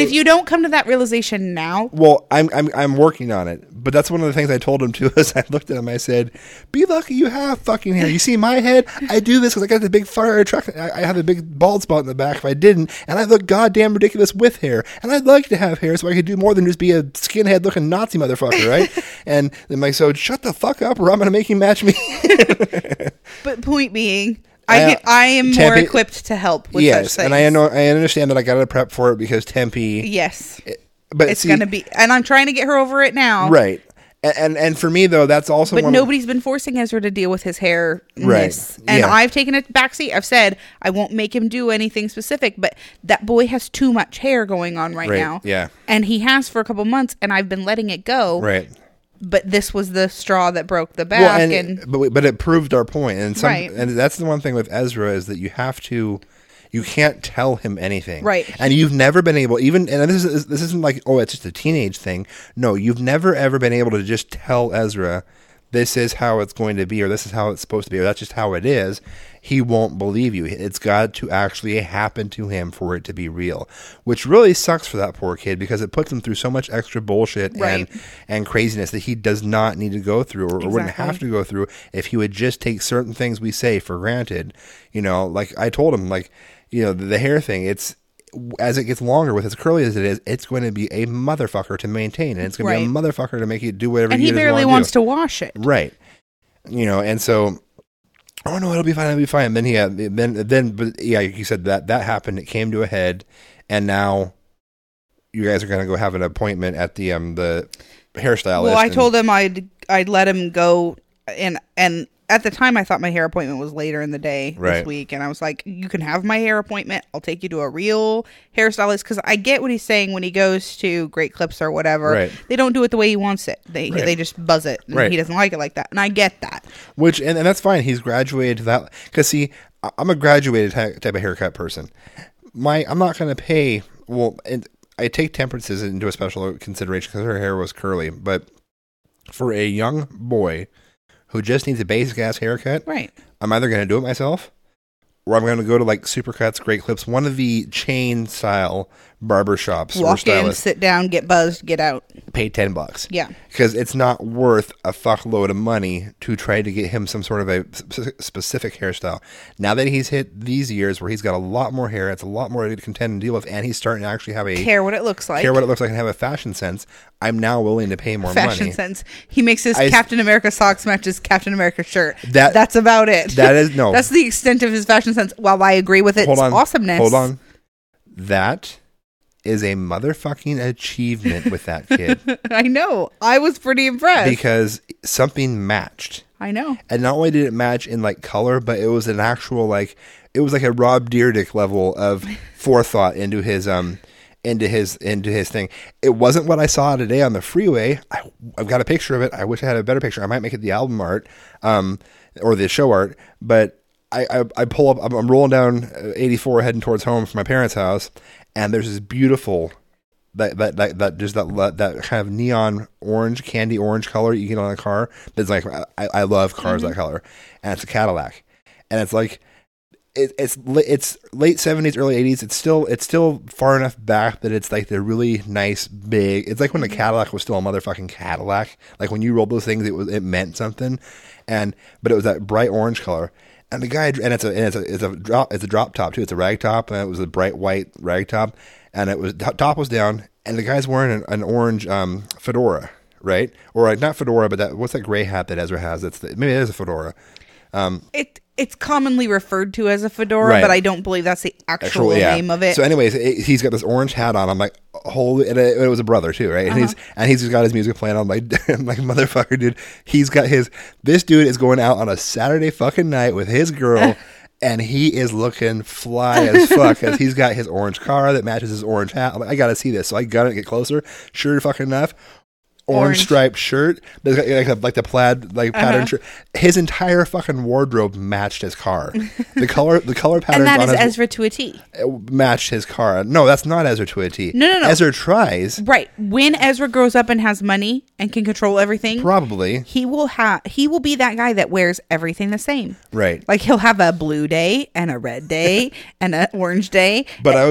if you don't come to that realization now, well, I'm working on it. But that's one of the things I told him too. Is I looked at him, I said, "Be lucky you have fucking hair. You see my head? I do this because I got the big fire truck. I have a big bald spot in the back. If I didn't, and I look goddamn ridiculous with hair. And I'd like to have hair so I could do more than just be a skinhead looking Nazi motherfucker, right?" And then Mike said, "Shut the fuck up, or I'm gonna make you match me." But point being, I am Tempe, more equipped to help with such things. And I understand that I gotta prep for it because Tempe. Yes, but it's gonna be, and I'm trying to get her over it now. Right, and for me though, that's also. But nobody's been forcing Ezra to deal with his hair. Right, and I've taken a backseat. I've said I won't make him do anything specific, but that boy has too much hair going on right now. Yeah, and he has for a couple months, and I've been letting it go. Right. But this was the straw that broke the back, well, but it proved our point, and that's the one thing with Ezra is that you can't tell him anything, right? And you've never been able, and this isn't like, oh, it's just a teenage thing. No, you've never ever been able to just tell Ezra, this is how it's going to be, or this is how it's supposed to be, or that's just how it is. He won't believe you. It's got to actually happen to him for it to be real, which really sucks for that poor kid because it puts him through so much extra bullshit and craziness that he does not need to go through or wouldn't have to go through if he would just take certain things we say for granted. You know, like I told him, like, you know, the hair thing, it's, as it gets longer, with as curly as it is, it's going to be a motherfucker to maintain, and it's going to be a motherfucker to make you do whatever. And he barely wants to wash it, right? You know, and so, oh no, it'll be fine, it'll be fine. And then you said that happened. It came to a head, and now you guys are going to go have an appointment at the hairstylist. Well, I told him I'd let him go, and at the time I thought my hair appointment was later in the day this week, and I was like, you can have my hair appointment, I'll take you to a real hairstylist, because I get what he's saying when he goes to Great Clips or whatever. They don't do it the way he wants it. They just buzz it, and he doesn't like it like that, and I get that. Which, and that's fine, he's graduated to that, because see, I'm a graduated type of haircut person. I'm not going to pay, I take Temperance's into a special consideration because her hair was curly, but for a young boy who just needs a basic ass haircut, I'm either going to do it myself, or I'm going to go to like Supercuts, Great Clips, one of the chain style barber shops. Walk in, sit down, get buzzed, get out. Pay $10. Yeah, because it's not worth a fuckload of money to try to get him some sort of a specific hairstyle. Now that he's hit these years where he's got a lot more hair, it's a lot more to contend and deal with, and he's starting to actually care what it looks like, and have a fashion sense. I'm now willing to pay more money. Fashion sense. He makes his Captain America socks match his Captain America shirt. That's about it. That is no. That's the extent of his fashion sense. While I agree with its awesomeness. Hold on. That is a motherfucking achievement with that kid. I know. I was pretty impressed. Because something matched. I know. And not only did it match in like color, but it was an actual it was like a Rob Dyrdek level of forethought into his into his thing. It wasn't what I saw today on the freeway. I've got a picture of it. I wish I had a better picture. I might make it the album art or the show art. But I pull up. I'm rolling down 84 heading towards home from my parents' house, and there's this beautiful that kind of neon orange, candy orange color you get on a car. That's like I love cars that color, and it's a Cadillac, and it's like. It's late 70s, early 80s. It's still far enough back that it's like they're really nice, big. It's like when the Cadillac was still a motherfucking Cadillac. Like when you rolled those things, it meant something. But it was that bright orange color. And the guy it's a drop top too. It's a rag top, and it was a bright white rag top, and it was top was down, and the guy's wearing an orange fedora, right? Or like not fedora, but what's that gray hat that Ezra has? Maybe it is a fedora. It's commonly referred to as a fedora, but I don't believe that's the actual name of it. So anyways, he's got this orange hat on. I'm like, holy, and it was a brother too, right? And he's got his music playing. I'm like, motherfucker, dude. He's got this dude is going out on a Saturday fucking night with his girl. And he is looking fly as fuck because he's got his orange car that matches his orange hat. I'm like, I got to see this. So I got to get closer. Sure fucking enough. orange striped shirt. That's got like the plaid like pattern shirt. His entire fucking wardrobe matched his car. The color pattern. And that is Ezra to a T. Matched his car. No, that's not Ezra to a T. No. Ezra tries. Right. When Ezra grows up and has money and can control everything, probably he will be that guy that wears everything the same. Right. Like he'll have a blue day and a red day and an orange day. But I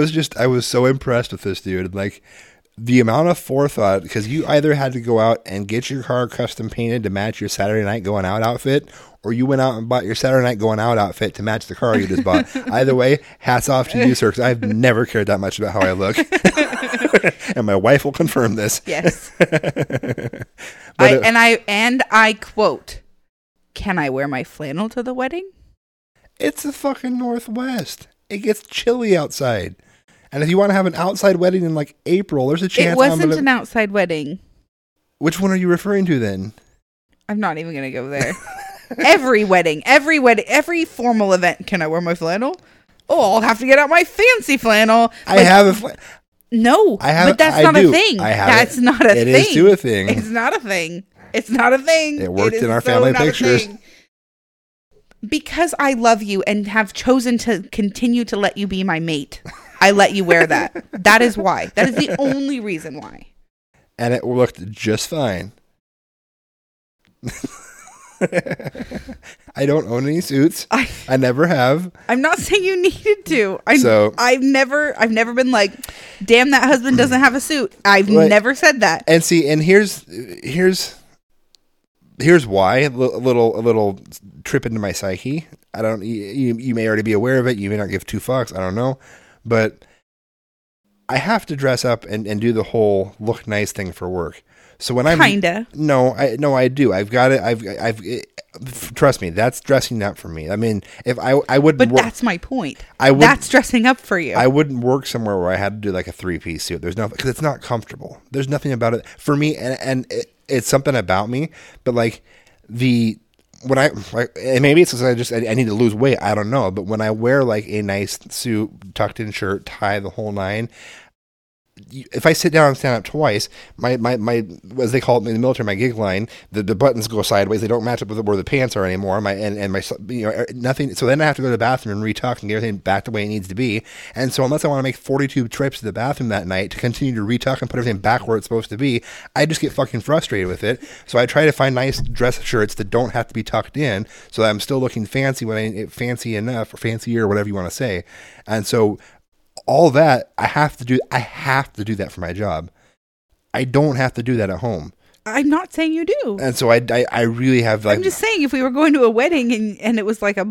was so impressed with this dude. Like, the amount of forethought, because you either had to go out and get your car custom painted to match your Saturday night going out outfit, or you went out and bought your Saturday night going out outfit to match the car you just bought. Either way, hats off to you, sir, because I've never cared that much about how I look. And my wife will confirm this. Yes. I quote, "Can I wear my flannel to the wedding? It's the fucking Northwest. It gets chilly outside. And if you want to have an outside wedding in like April, there's a chance." It wasn't an outside wedding. Which one are you referring to then? I'm not even going to go there. Every wedding, every formal event. Can I wear my flannel? Oh, I'll have to get out my fancy flannel. Like, I have a flannel. No, but that's not a thing. That's not a thing. It is too a thing. It's not a thing. It's not a thing. It worked in our family pictures. Because I love you and have chosen to continue to let you be my mate, I let you wear that. That is why. That is the only reason why. And it looked just fine. I don't own any suits. I never have. I'm not saying you needed to. I've never been like, damn, that husband doesn't have a suit. I've never said that. And see, and here's why, a little trip into my psyche. I don't. You may already be aware of it. You may not give two fucks. I don't know, but I have to dress up and do the whole look nice thing for work. So when I'm kinda I do. I've got it. Trust me. That's dressing up for me. I mean, if I wouldn't. But that's my point. That's dressing up for you. I wouldn't work somewhere where I had to do like a 3-piece suit. There's no, because it's not comfortable. There's nothing about it for me, It's something about me, but like maybe it's because I need to lose weight. I don't know. But when I wear like a nice suit, tucked in shirt, tie, the whole nine, if I sit down and stand up twice, my as they call it in the military, my gig line, the buttons go sideways. They don't match up with where the pants are anymore. My nothing. So then I have to go to the bathroom and retuck and get everything back the way it needs to be. And so unless I want to make 42 trips to the bathroom that night to continue to retuck and put everything back where it's supposed to be, I just get fucking frustrated with it. So I try to find nice dress shirts that don't have to be tucked in, so that I'm still looking fancy fancy enough, or fancier, whatever you want to say. And so all that I have to do that for my job. I don't have to do that at home. I'm not saying you do. And so I really have like, I'm just saying, if we were going to a wedding and it was like a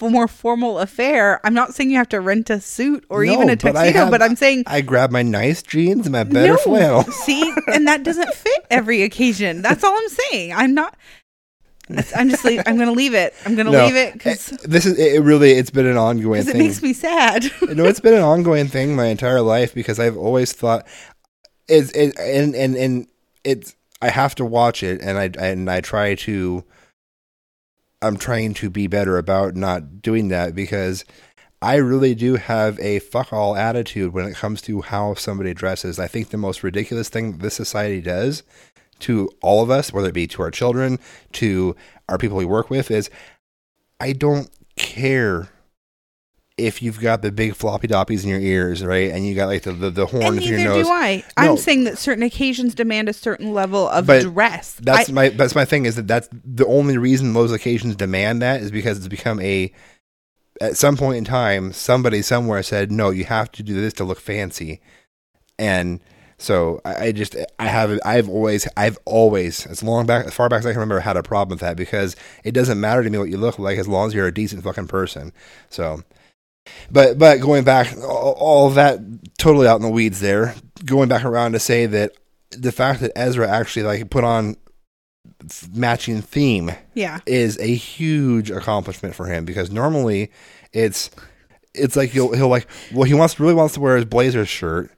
more formal affair, I'm not saying you have to rent a suit or even a tuxedo, but I'm saying I grab my nice jeans and my better flannel. See, and that doesn't fit every occasion. That's all I'm saying. I'm going to leave it. Leave it because this is it. Really, it's been an ongoing thing. It makes me sad. No, it's been an ongoing thing my entire life, because I've always thought I have to watch it, and I try to. I'm trying to be better about not doing that, because I really do have a fuck all attitude when it comes to how somebody dresses. I think the most ridiculous thing this society does to all of us, whether it be to our children, to our people we work with, is I don't care if you've got the big floppy doppies in your ears, right? And you got like the horn through your nose. Neither do I. No. I'm saying that certain occasions demand a certain level of dress. That's my thing, is that's the only reason those occasions demand that, is because it's become at some point in time, somebody somewhere said, no, you have to do this to look fancy. And so I've always, as far back as I can remember, had a problem with that, because it doesn't matter to me what you look like, as long as you're a decent fucking person. So, but going back, all that totally out in the weeds there, going back around to say that the fact that Ezra actually like put on matching theme is a huge accomplishment for him, because normally it's like he'll like, well, he really wants to wear his blazer shirt,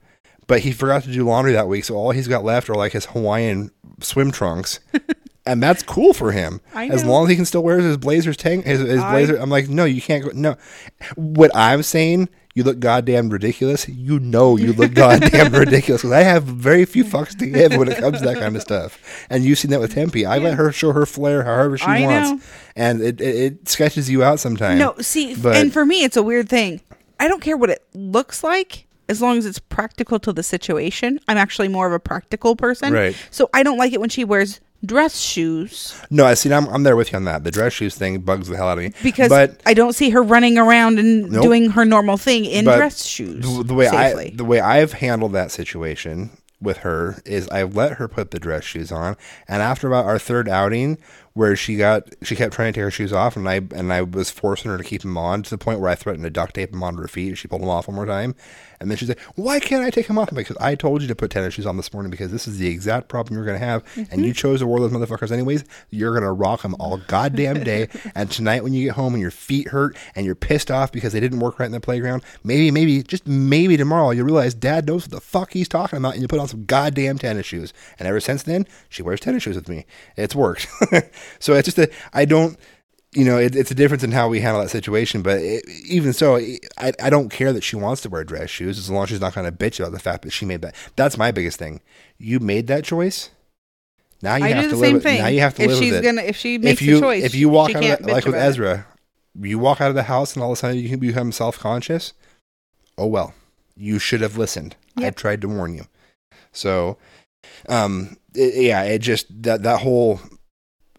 but he forgot to do laundry that week, so all he's got left are like his Hawaiian swim trunks, and that's cool for him. I know. As long as he can still wear his blazer. I'm like, no, you can't go. No, what I'm saying, you look goddamn ridiculous. You know you look goddamn ridiculous. Because I have very few fucks to give when it comes to that kind of stuff. And you've seen that with Tempe. I let her show her flair however she wants. Know. And it sketches you out sometimes. No, see, and for me, it's a weird thing. I don't care what it looks like. As long as it's practical to the situation. I'm actually more of a practical person. Right. So I don't like it when she wears dress shoes. No, I see. I'm there with you on that. The dress shoes thing bugs the hell out of me. Because I don't see her running around and doing her normal thing in dress shoes. The way I've handled that situation with her is I've let her put the dress shoes on. And after about our third outing where she kept trying to take her shoes off and I was forcing her to keep them on to the point where I threatened to duct tape them onto her feet. She pulled them off one more time. And then she's like, why can't I take them off? I'm like, because I told you to put tennis shoes on this morning because this is the exact problem you're going to have. Mm-hmm. And you chose to wear those motherfuckers anyways. You're going to rock them all goddamn day. And tonight when you get home and your feet hurt and you're pissed off because they didn't work right in the playground, maybe tomorrow you'll realize Dad knows what the fuck he's talking about and you put on some goddamn tennis shoes. And ever since then, she wears tennis shoes with me. It's worked. So it's just it's a difference in how we handle that situation. But even so, I don't care that she wants to wear dress shoes as long as she's not going to bitch about the fact that she made that. That's my biggest thing. You made that choice. Now you have to live with it. Now you have to live with it. If she makes the choice, if you walk out of like with Ezra, you walk out of the house and all of a sudden you can become self-conscious. Oh, well, you should have listened. Yep. I tried to warn you. So, it just that whole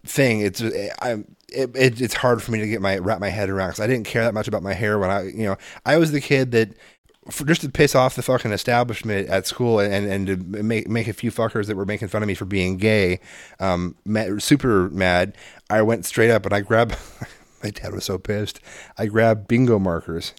thing. It's hard for me to get wrap my head around because I didn't care that much about my hair when I was the kid that just to piss off the fucking establishment at school and to make a few fuckers that were making fun of me for being gay, super mad. I went straight up and I grabbed. My dad was so pissed. I grabbed bingo markers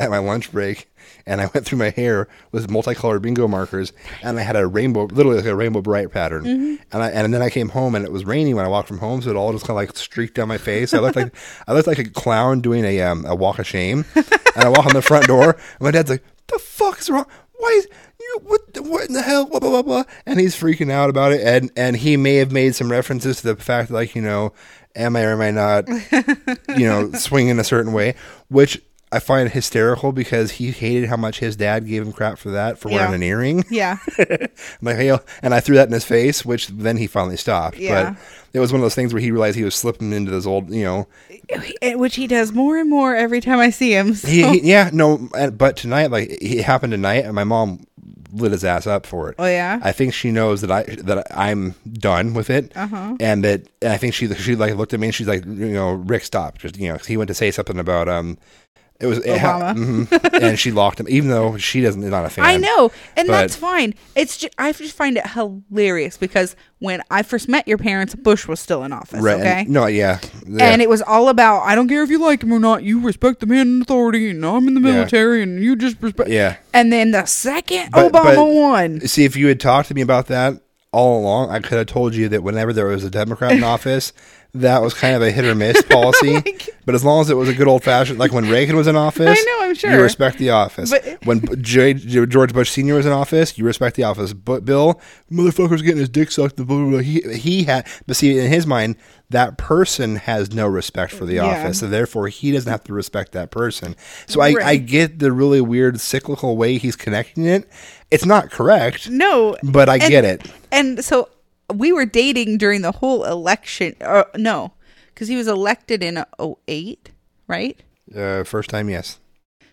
at my lunch break and I went through my hair with multicolored bingo markers and I had a rainbow, literally like a rainbow bright pattern. Mm-hmm. And then I came home and it was raining when I walked from home. So it all just kind of like streaked down my face. So I looked like a clown doing a walk of shame and I walk on the front door and my dad's like, the fuck is wrong? Why is you, what in the hell? Blah, blah, blah, blah. And he's freaking out about it. And he may have made some references to the fact that am I or am I not, swinging a certain way, which I find it hysterical because he hated how much his dad gave him crap for that, for wearing an earring. Yeah. I'm like, hey, and I threw that in his face, which then he finally stopped. Yeah. But it was one of those things where he realized he was slipping into this old. Which he does more and more every time I see him. So. But tonight, it happened tonight, and my mom lit his ass up for it. Oh, yeah? I think she knows that I'm done with it. Uh-huh. And that and I think she looked at me and she's like, Rick, stop. Just, cause he went to say something about, it was Obama. And she locked him, even though she is not a fan. I know, and that's fine. It's I just find it hilarious because when I first met your parents, Bush was still in office. Right? Okay. And it was all about I don't care if you like him or not. You respect the man in authority, and I'm in the military, and you just respect. Yeah. And then the second Obama won. See, if you had talked to me about that all along, I could have told you that whenever there was a Democrat in office. That was kind of a hit or miss policy, but as long as it was a good old fashioned, like when Reagan was in office, I know, I'm sure. You respect the office. But when George Bush Sr. was in office, you respect the office. But Bill, motherfucker's getting his dick sucked. Blah, blah, blah. He had, but see, in his mind, that person has no respect for the office, so therefore he doesn't have to respect that person. So I get the really weird cyclical way he's connecting it. It's not correct. No, but I get it. And so. We were dating during the whole election. No, because he was elected in 2008, right? First time, yes.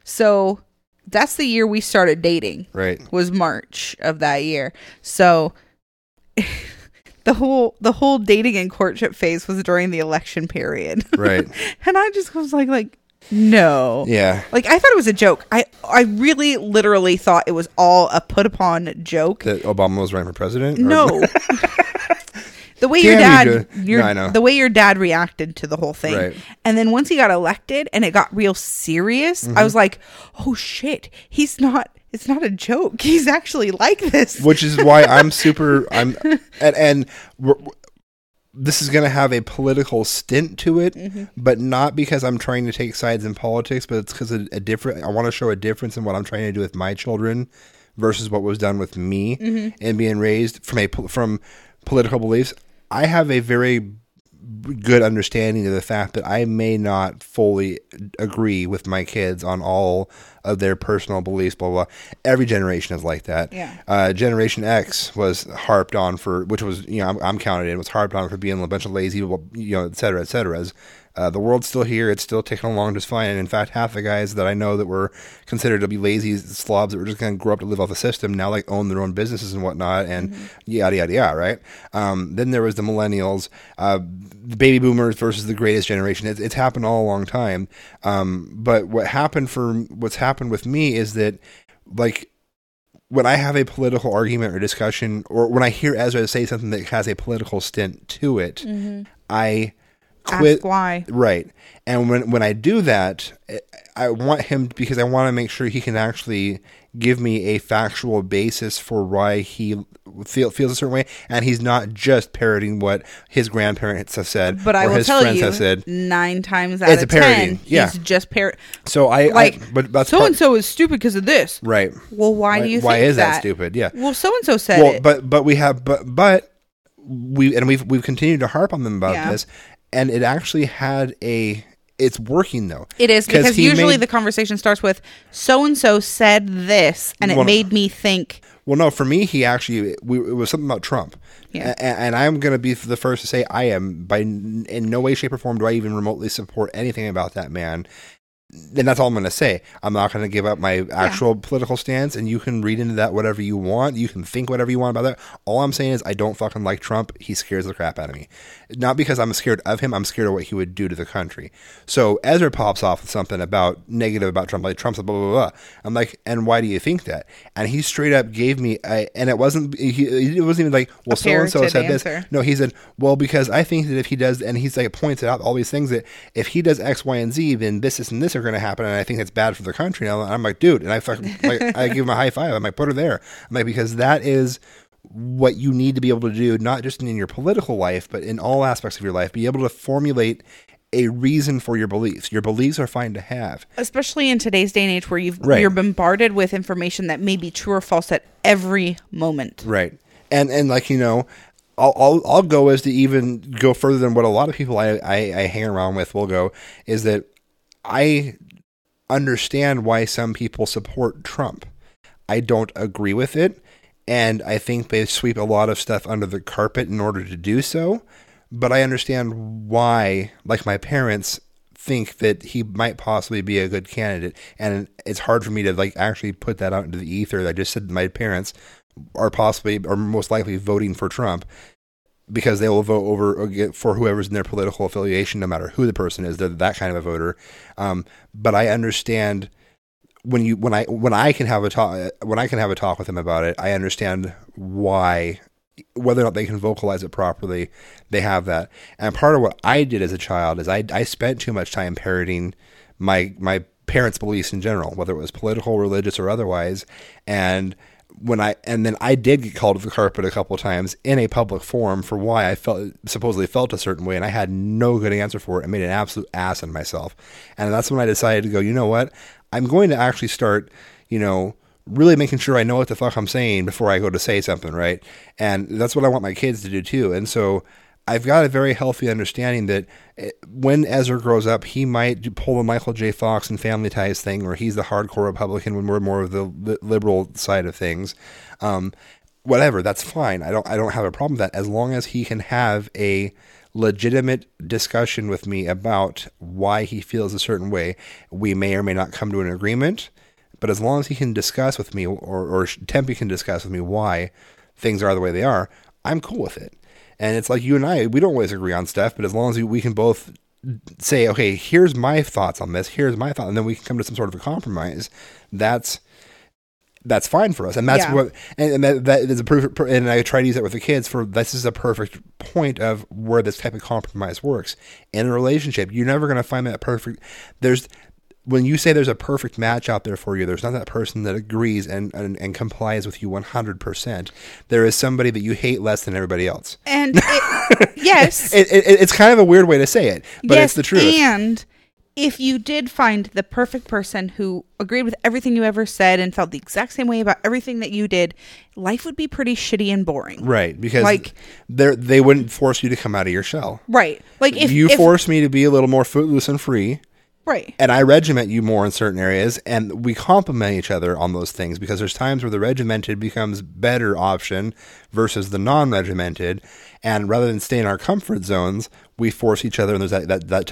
So that's the year we started dating. Right. Was March of that year. So the whole dating and courtship phase was during the election period. Right. And I just was like, no. Yeah. I thought it was a joke. I really literally thought it was all a put upon joke. That Obama was running for president? No. The way the way your dad reacted to the whole thing. Right. And then once he got elected and it got real serious, mm-hmm. I was like, oh shit, it's not a joke. He's actually like this. Which is why this is going to have a political stint to it, mm-hmm. but not because I'm trying to take sides in politics, but it's because I want to show a difference in what I'm trying to do with my children versus what was done with me mm-hmm. and being raised from political beliefs. I have a very good understanding of the fact that I may not fully agree with my kids on all of their personal beliefs, blah, blah, blah. Every generation is like that. Yeah. Generation X was harped on for, which was, you know, I'm counted in, was harped on for being a bunch of lazy, you know, et cetera, et cetera. The world's still here. It's still ticking along just fine. And in fact, half the guys that I know that were considered to be lazy slobs that were just going to grow up to live off the system now like own their own businesses and whatnot and yada, yada, yada, right? Then there was the millennials, the baby boomers versus the greatest generation. It's happened all a long time. But what's happened with me is that, like, when I have a political argument or discussion, or when I hear Ezra say something that has a political stint to it, I quit. Ask why. Right. And when I do that, I want him, because I want to make sure he can actually give me a factual basis for why he feels a certain way, and he's not just parroting what his grandparents have said, but or I will his tell friends you, have said. 9 times out of 10, yeah. He's just parroting. So I like, but so and so is stupid because of this, right? Well, why do you? Why think is that stupid? Yeah. Well, so and so said it. But we've continued to harp on them about this. And it actually had it's working though. It is, because usually the conversation starts with so-and-so said this and it made me think. Well, no, for me, it was something about Trump. Yeah. And I'm going to be the first to say I am in no way, shape or form do I even remotely support anything about that man. And that's all I'm going to say. I'm not going to give up my actual political stance, and you can read into that whatever you want. You can think whatever you want about that. All I'm saying is I don't fucking like Trump. He scares the crap out of me. Not because I'm scared of him. I'm scared of what he would do to the country. So Ezra pops off with something about negative about Trump, like Trump's blah, blah, blah. I'm like, and why do you think that? And he straight up gave me, and it wasn't even like, well, so-and-so said this. No, he said, well, because I think that if he does, and he's like, pointed out all these things that if he does X, Y, and Z, then this and this are going to happen, and I think that's bad for the country. And I'm like, dude, and I fucking like, I give him a high five. I'm like, put her there. I'm like, because that is what you need to be able to do, not just in your political life, but in all aspects of your life. Be able to formulate a reason for your beliefs. Your beliefs are fine to have, especially in today's day and age where you're bombarded with information that may be true or false at every moment. Right, and like, you know. I'll go as to even go further than what a lot of people I hang around with will go, is that I understand why some people support Trump. I don't agree with it, and I think they sweep a lot of stuff under the carpet in order to do so, but I understand why, like, my parents think that he might possibly be a good candidate, and it's hard for me to, like, actually put that out into the ether. I just said to my parents are possibly or most likely voting for Trump, because they will vote for whoever's in their political affiliation, no matter who the person is. They're that kind of a voter. But I understand when I can have a talk with them about it, I understand why, whether or not they can vocalize it properly, they have that. And part of what I did as a child is I spent too much time parroting my parents' beliefs in general, whether it was political, religious, or otherwise. And then I did get called to the carpet a couple of times in a public forum for why I supposedly felt a certain way, and I had no good answer for it. I made an absolute ass of myself, and that's when I decided to go, you know what, I'm going to actually start, you know, really making sure I know what the fuck I'm saying before I go to say something, right? And that's what I want my kids to do too. And so I've got a very healthy understanding that when Ezra grows up, he might pull the Michael J. Fox and Family Ties thing, where he's the hardcore Republican when we're more of the liberal side of things. Whatever, that's fine. I don't have a problem with that, as long as he can have a legitimate discussion with me about why he feels a certain way. We may or may not come to an agreement, but as long as he can discuss with me, or Tempe can discuss with me why things are the way they are, I'm cool with it. And it's like, you and I, we don't always agree on stuff, but as long as we can both say, okay, here's my thoughts on this, here's my thought, and then we can come to some sort of a compromise, that's fine for us. And that's what, and that is a perfect, and I try to use that with the kids for, this is a perfect point of where this type of compromise works. In a relationship, you're never going to find that perfect, when you say there's a perfect match out there for you, there's not that person that agrees and complies with you 100%. There is somebody that you hate less than everybody else. And it's kind of a weird way to say it, but it's the truth. And if you did find the perfect person who agreed with everything you ever said and felt the exact same way about everything that you did, life would be pretty shitty and boring. Right. Because like, they wouldn't force you to come out of your shell. Right. Like if you force me to be a little more footloose and free. Right. And I regiment you more in certain areas, and we complement each other on those things, because there's times where the regimented becomes better option versus the non-regimented, and rather than stay in our comfort zones, we force each other, and there's that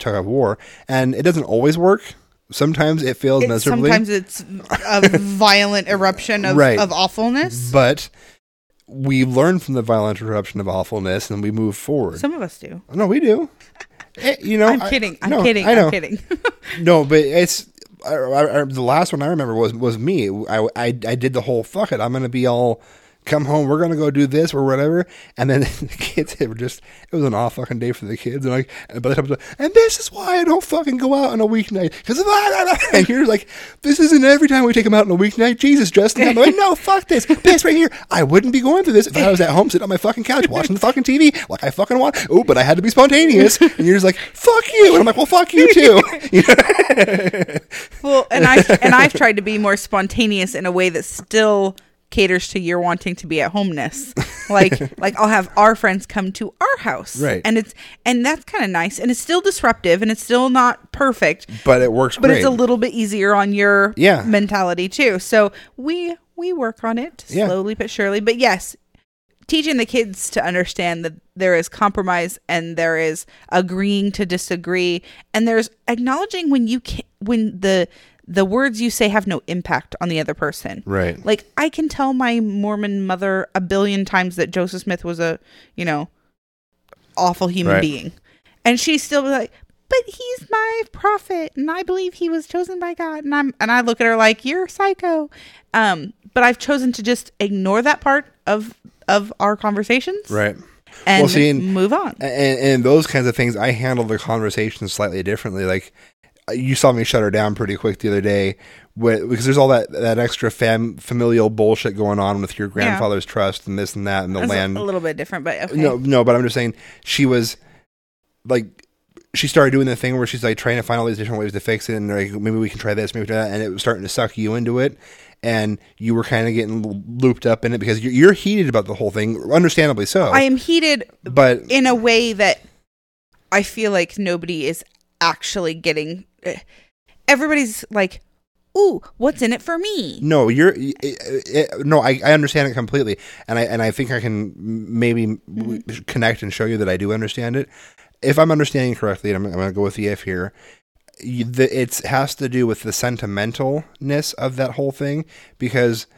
tug of war, and it doesn't always work. Sometimes it fails miserably. Sometimes it's a violent eruption of awfulness. But we learn from the violent eruption of awfulness, and we move forward. Some of us do. No, we do. I'm kidding. No, but it's the last one I remember was me. I did the whole fuck it. I'm gonna be all come home. We're gonna go do this or whatever. And then the kids, it was an off fucking day for the kids. And like, and this is why I don't fucking go out on a weeknight, because and you're like, this isn't every time we take them out on a weeknight. Jesus, Justin, I'm like, no, fuck this right here. I wouldn't be going through this if I was at home sitting on my fucking couch watching the fucking TV like I fucking want. Oh, but I had to be spontaneous. And you're just like, fuck you. And I'm like, well, fuck you too. You know? Well, and I've tried to be more spontaneous in a way that still caters to your wanting to be at homeness. Like I'll have our friends come to our house. Right. And that's kind of nice. And it's still disruptive, and it's still not perfect. But it works great. But it's a little bit easier on your mentality too. So we work on it slowly but surely. But yes, teaching the kids to understand that there is compromise, and there is agreeing to disagree, and there's acknowledging when you can, when the words you say have no impact on the other person. Right. Like, I can tell my Mormon mother 1 billion times that Joseph Smith was a, awful human being. And she's still like, but he's my prophet, and I believe he was chosen by God. And I look at her like, you're psycho. But I've chosen to just ignore that part of our conversations. Right. And move on. And those kinds of things, I handle the conversation slightly differently. Like, you saw me shut her down pretty quick the other day because there's all that extra familial bullshit going on with your grandfather's trust and this and that and the land. A little bit different, but okay. No, but I'm just saying she was like, she started doing the thing where she's like trying to find all these different ways to fix it, and like, maybe we can try this, maybe we can try that, and it was starting to suck you into it. And you were kind of getting looped up in it because you're heated about the whole thing, understandably so. I am heated, but in a way that I feel like nobody is actually getting. Everybody's like, ooh, what's in it for me? No, I understand it completely. And I think I can maybe connect and show you that I do understand it. If I'm understanding correctly, and I'm going to go with the if here, it has to do with the sentimentalness of that whole thing, because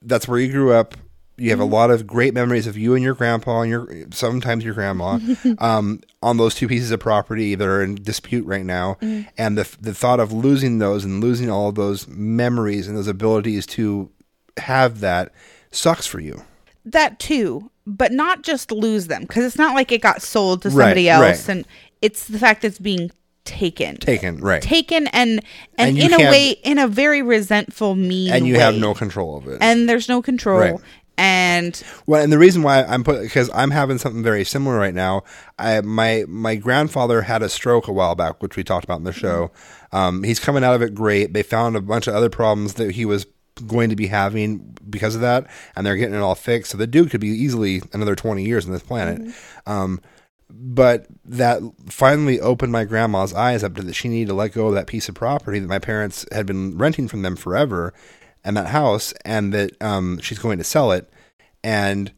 that's where you grew up. You have a lot of great memories of you and your grandpa and sometimes your grandma on those two pieces of property that are in dispute right now. Mm. And the thought of losing those and losing all of those memories and those abilities to have that sucks for you. That too, but not just lose them, because it's not like it got sold to somebody else. And it's the fact that it's being taken and in a way, in a very resentful, mean way. And you have no control of it. And there's no control. Right. And the reason why because I'm having something very similar right now. My grandfather had a stroke a while back, which we talked about in the show. He's coming out of it great. They found a bunch of other problems that he was going to be having because of that, and they're getting it all fixed. So the dude could be easily another 20 years on this planet. Mm-hmm. But that finally opened my grandma's eyes up to that she needed to let go of that piece of property that my parents had been renting from them forever. And that house, and that she's going to sell it, and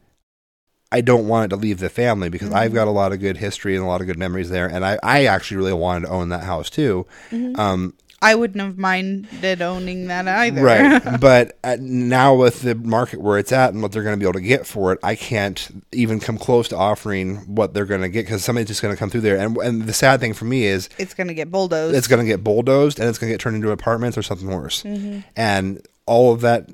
I don't want it to leave the family because I've got a lot of good history and a lot of good memories there, and I actually really wanted to own that house too. Mm-hmm. I wouldn't have minded owning that either. Right, but now with the market where it's at and what they're going to be able to get for it, I can't even come close to offering what they're going to get, because somebody's just going to come through there. And the sad thing for me is it's going to get bulldozed. It's going to get bulldozed, and it's going to get turned into apartments or something worse. Mm-hmm. And all of that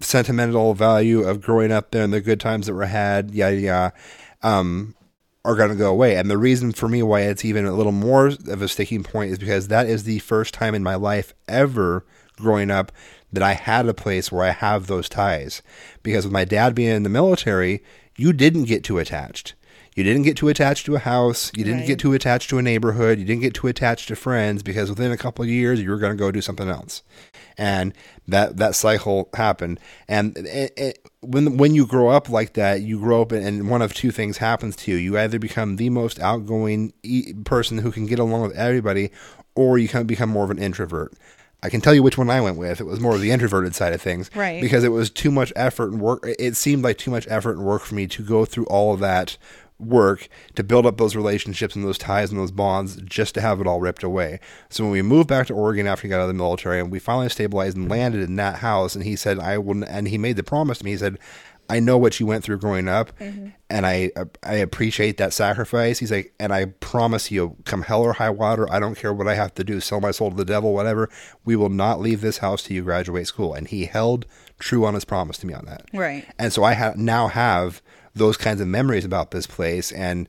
sentimental value of growing up there and the good times that were had, are going to go away. And the reason for me why it's even a little more of a sticking point is because that is the first time in my life ever growing up that I had a place where I have those ties. Because with my dad being in the military, you didn't get too attached. You didn't get too attached to a house. You didn't get too attached to a neighborhood. You didn't get too attached to friends, because within a couple of years, you were going to go do something else. And that cycle happened. And when you grow up like that, you grow up and one of two things happens to you. You either become the most outgoing person who can get along with everybody, or you become more of an introvert. I can tell you which one I went with. It was more of the introverted side of things. Right. Because it was too much effort and work. It seemed like too much effort and work for me to go through all of that work to build up those relationships and those ties and those bonds just to have it all ripped away. So when we moved back to Oregon after he got out of the military, and we finally stabilized and landed in that house, and he said, I will, and he made the promise to me. He said, I know what you went through growing up, and I appreciate that sacrifice. He's like, and I promise you, come hell or high water, I don't care what I have to do, sell my soul to the devil, whatever, we will not leave this house till you graduate school. And he held true on his promise to me on that. Right. And so I now have those kinds of memories about this place, and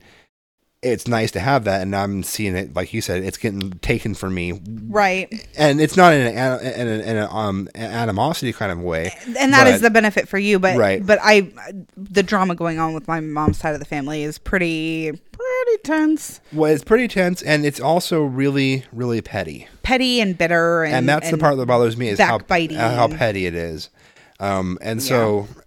it's nice to have that. And I'm seeing it, like you said, it's getting taken from me, right? And it's not in an animosity kind of way, and that is the benefit for you, but right. But the drama going on with my mom's side of the family is pretty tense. Well, it's pretty tense, and it's also really, really petty and bitter, and that's the part that bothers me is how petty it is, and so. Yeah.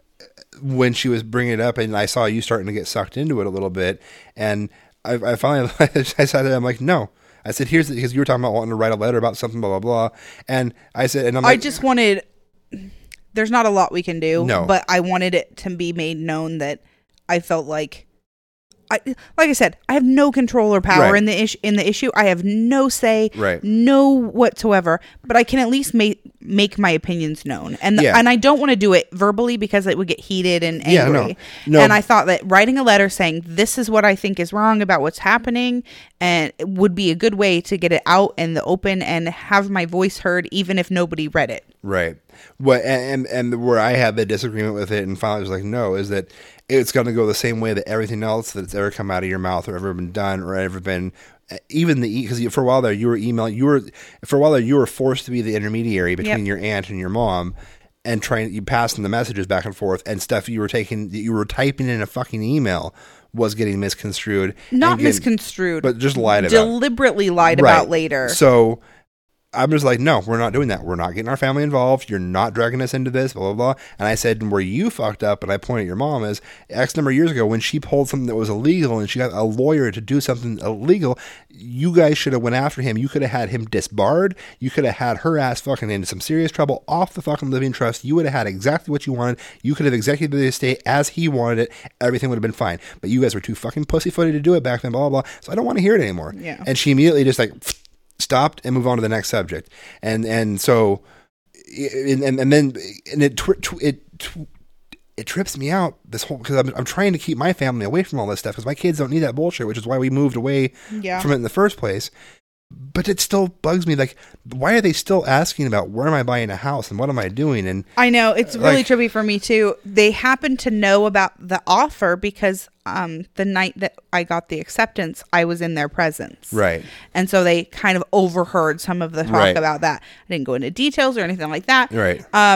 When she was bringing it up, and I saw you starting to get sucked into it a little bit, and I finally decided, I'm like, no. I said, here's because you were talking about wanting to write a letter about something, blah, blah, blah. And I said, and I'm like, I just wanted, there's not a lot we can do, no. But I wanted it to be made known that I felt like I said, I have no control or power in the issue. I have no say, no whatsoever. But I can at least make my opinions known, and I don't want to do it verbally because it would get heated and angry. Yeah, no. And I thought that writing a letter saying this is what I think is wrong about what's happening, and it would be a good way to get it out in the open and have my voice heard, even if nobody read it. Right. Well, and where I had the disagreement with it, and finally was like, no, is that it's going to go the same way that everything else that's ever come out of your mouth or ever been done or ever been, even because for a while there you were forced to be the intermediary between your aunt and your mom, and passing the messages back and forth, and stuff you were typing in a fucking email was getting misconstrued, but just deliberately lied about later. So. I'm just like, no, we're not doing that. We're not getting our family involved. You're not dragging us into this, blah, blah, blah. And I said, where you fucked up, and I pointed at your mom, is X number of years ago when she pulled something that was illegal and she got a lawyer to do something illegal, you guys should have went after him. You could have had him disbarred. You could have had her ass fucking into some serious trouble off the fucking living trust. You would have had exactly what you wanted. You could have executed the estate as he wanted it. Everything would have been fine. But you guys were too fucking pussyfooted to do it back then, blah, blah, blah. So I don't want to hear it anymore. Yeah. And she immediately just stopped and move on to the next subject, and so it trips me out this whole, because I'm trying to keep my family away from all this stuff because my kids don't need that bullshit, which is why we moved away from it in the first place. But it still bugs me, like, why are they still asking about where am I buying a house and what am I doing? And I know it's really trippy for me too. They happen to know about the offer because the night that I got the acceptance, I was in their presence. Right. And so they kind of overheard some of the talk about that. I didn't go into details or anything like that. Right. I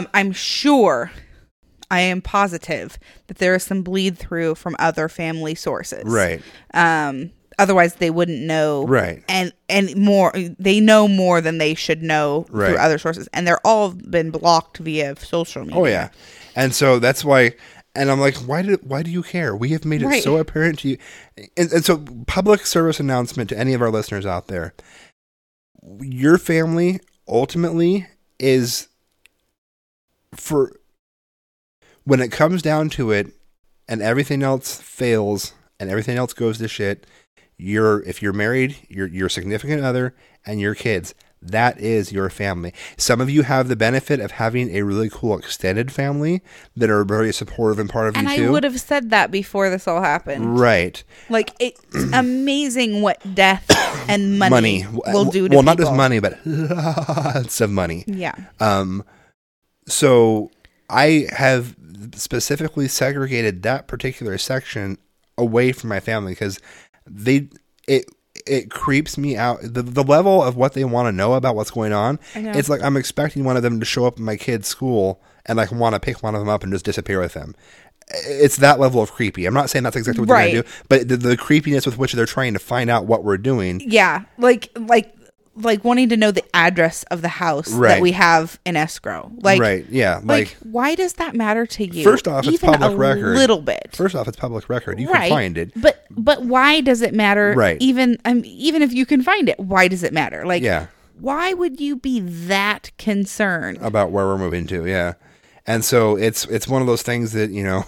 am positive that there is some bleed through from other family sources. Right. Otherwise they wouldn't know. Right. And more, they know more than they should know through other sources. And they're all been blocked via social media. Oh yeah. And so that's why. And I'm like, why do you care? We have made it so apparent to you. And so, public service announcement to any of our listeners out there. Your family ultimately is, for when it comes down to it and everything else fails and everything else goes to shit, if you're married, your significant other and your kids, that is your family. Some of you have the benefit of having a really cool extended family that are very supportive and part of you too. And I would have said that before this all happened. Right. Like, it's amazing what death and money will do to people. Well, not just money, but lots of money. Yeah. So I have specifically segregated that particular section away from my family because it creeps me out. The level of what they want to know about what's going on. It's like I'm expecting one of them to show up at my kid's school and like want to pick one of them up and just disappear with them. it's that level of creepy. I'm not saying that's exactly what they're going to do, but the creepiness with which they're trying to find out what we're doing. Yeah. Like wanting to know the address of the house that we have in escrow. Yeah. Like, why does that matter to you? First off, it's public record. A little bit. First off, it's public record. You can find it. But why does it matter? Right. Even if you can find it, why does it matter? Like, why would you be that concerned about where we're moving to? Yeah. And so it's one of those things that, you know,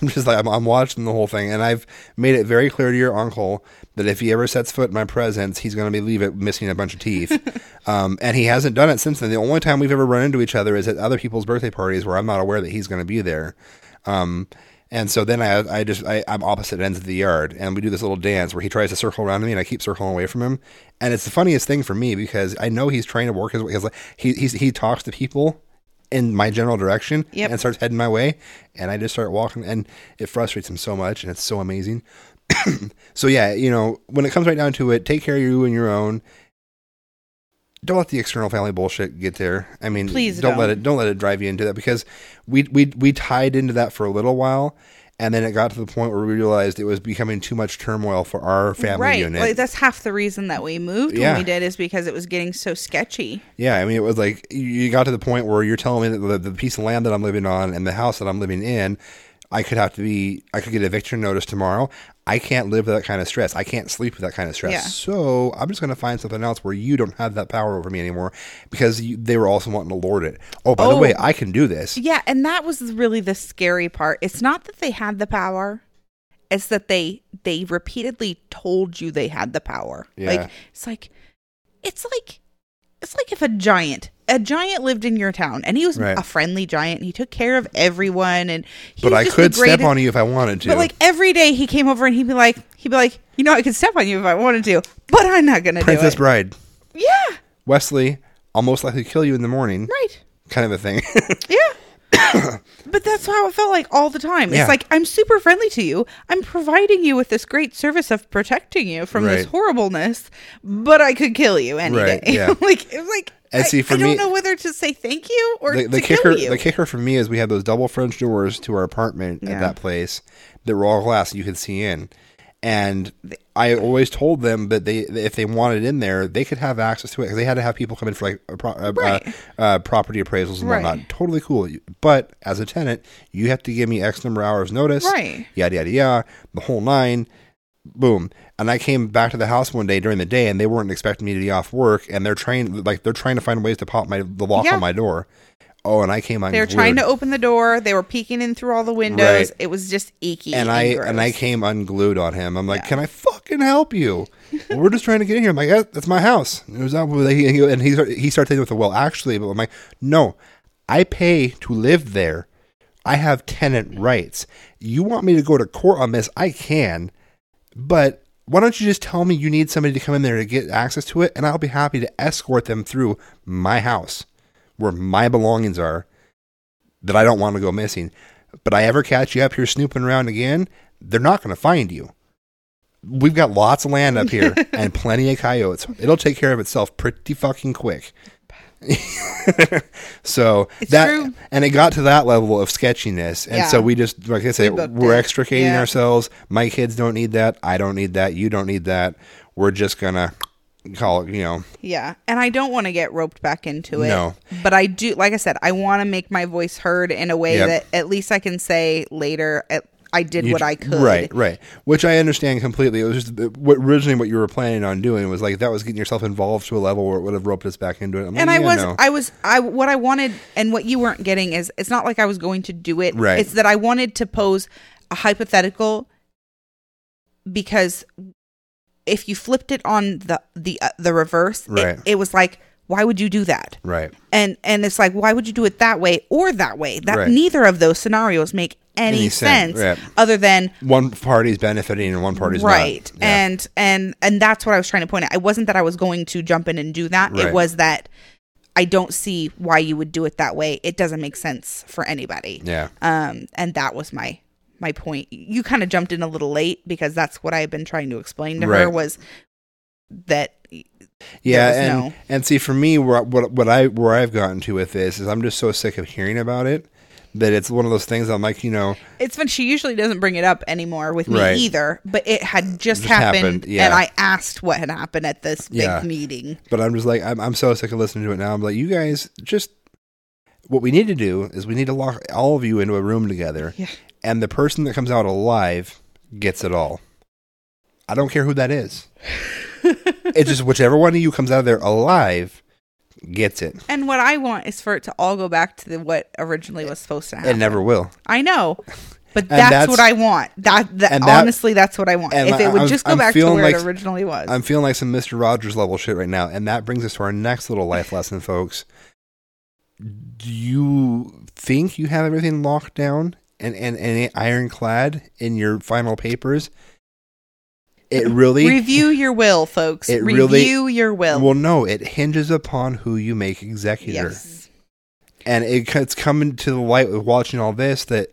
I'm just like, I'm watching the whole thing, and I've made it very clear to your uncle that if he ever sets foot in my presence, he's going to leave it missing a bunch of teeth. And he hasn't done it since then. The only time we've ever run into each other is at other people's birthday parties where I'm not aware that he's going to be there. And so then I'm opposite ends of the yard, and we do this little dance where he tries to circle around me, and I keep circling away from him. And it's the funniest thing for me because I know he's trying to work his way. He talks to people in my general direction and starts heading my way, and I just start walking, and it frustrates him so much, and it's so amazing. So yeah, you know, when it comes right down to it, take care of you and your own. Don't let the external family bullshit get there. I mean, please don't let it drive you into that, because we tied into that for a little while, and then it got to the point where we realized it was becoming too much turmoil for our family unit. Like, that's half the reason that we moved when we did, is because it was getting so sketchy. Yeah, I mean, it was like, you got to the point where you're telling me that the piece of land that I'm living on and the house that I'm living in, I could get eviction notice tomorrow. I can't live with that kind of stress. I can't sleep with that kind of stress. Yeah. So I'm just going to find something else where you don't have that power over me anymore, because they were also wanting to lord it. Oh, by the way, I can do this. Yeah. And that was really the scary part. It's not that they had the power. It's that they repeatedly told you they had the power. Yeah. Like, it's like if a giant lived in your town, and he was a friendly giant, and he took care of everyone, and but I could step on you if I wanted to. But like, every day he came over and he'd be like, you know, I could step on you if I wanted to, but I'm not gonna do it. Princess Bride. Yeah. Wesley, I'll most likely kill you in the morning. Right. Kind of a thing. Yeah. But that's how it felt like all the time. It's like, I'm super friendly to you. I'm providing you with this great service of protecting you from this horribleness, but I could kill you any day. Yeah. I don't know whether to say thank you or the to kicker. Kill you. The kicker for me is we had those double French doors to our apartment at that place that were all glass you could see in, and I always told them that if they wanted in there, they could have access to it, because they had to have people come in for like property appraisals and whatnot. Totally cool, but as a tenant, you have to give me X number of hours notice. Right. Yada yada yada, the whole nine. Boom. And I came back to the house one day during the day, and they weren't expecting me to be off work, and they're trying to find ways to pop the lock on my door. Oh, and I came on. They were trying to open the door. They were peeking in through all the windows. Right. It was just icky. And I came unglued on him. I'm like, can I fucking help you? Well, we're just trying to get in here. I'm like, that's my house. And it was not. And he started thinking with the well, actually, but I'm like, no, I pay to live there. I have tenant rights. You want me to go to court on this? I can. But why don't you just tell me you need somebody to come in there to get access to it, and I'll be happy to escort them through my house where my belongings are that I don't want to go missing. But I ever catch you up here snooping around again, they're not going to find you. We've got lots of land up here and plenty of coyotes. It'll take care of itself pretty fucking quick. So it's that true. And it got to that level of sketchiness, and so we just, like I say, we're extricating ourselves. My kids don't need that. I don't need that. You don't need that. We're just gonna call it, you know. Yeah, and I don't want to get roped back into it. No, but I do. Like I said, I want to make my voice heard in a way that at least I can say later. I did what I could. Right. Which I understand completely. It was just originally what you were planning on doing was like, that was getting yourself involved to a level where it would have roped us back into it. What I wanted, and what you weren't getting is, it's not like I was going to do it. Right. It's that I wanted to pose a hypothetical, because if you flipped it on the reverse, it was like, why would you do that? Right. And it's like, why would you do it that way or that way? That neither of those scenarios make any sense other than one party's benefiting and one party's not. Yeah. And that's what I was trying to point out. It wasn't that I was going to jump in and do that. It was that I don't see why you would do it that way. It doesn't make sense for anybody. Yeah. And that was my point. You kind of jumped in a little late, because that's what I had been trying to explain to her, was that and see, for me, where I've gotten to with this is, I'm just so sick of hearing about it that it's one of those things I'm like, you know. It's fun. She usually doesn't bring it up anymore with me either, but it had just happened yeah. and I asked what had happened at this big meeting. But I'm just like, I'm so sick of listening to it now. I'm like, you guys just, what we need to do is we need to lock all of you into a room together and the person that comes out alive gets it all. I don't care who that is. It's just whichever one of you comes out of there alive gets it. And what I want is for it to all go back to what originally was supposed to happen. It never will. I know. But that's what I want. Honestly, that's what I want. If it would just go back to where it originally was. I'm feeling like some Mr. Rogers level shit right now. And that brings us to our next little life lesson, folks. Do you think you have everything locked down and ironclad in your final papers? It really... Review your will, folks. Review your will. Well, no, it hinges upon who you make executor. Yes. And it's coming to the light with watching all this that,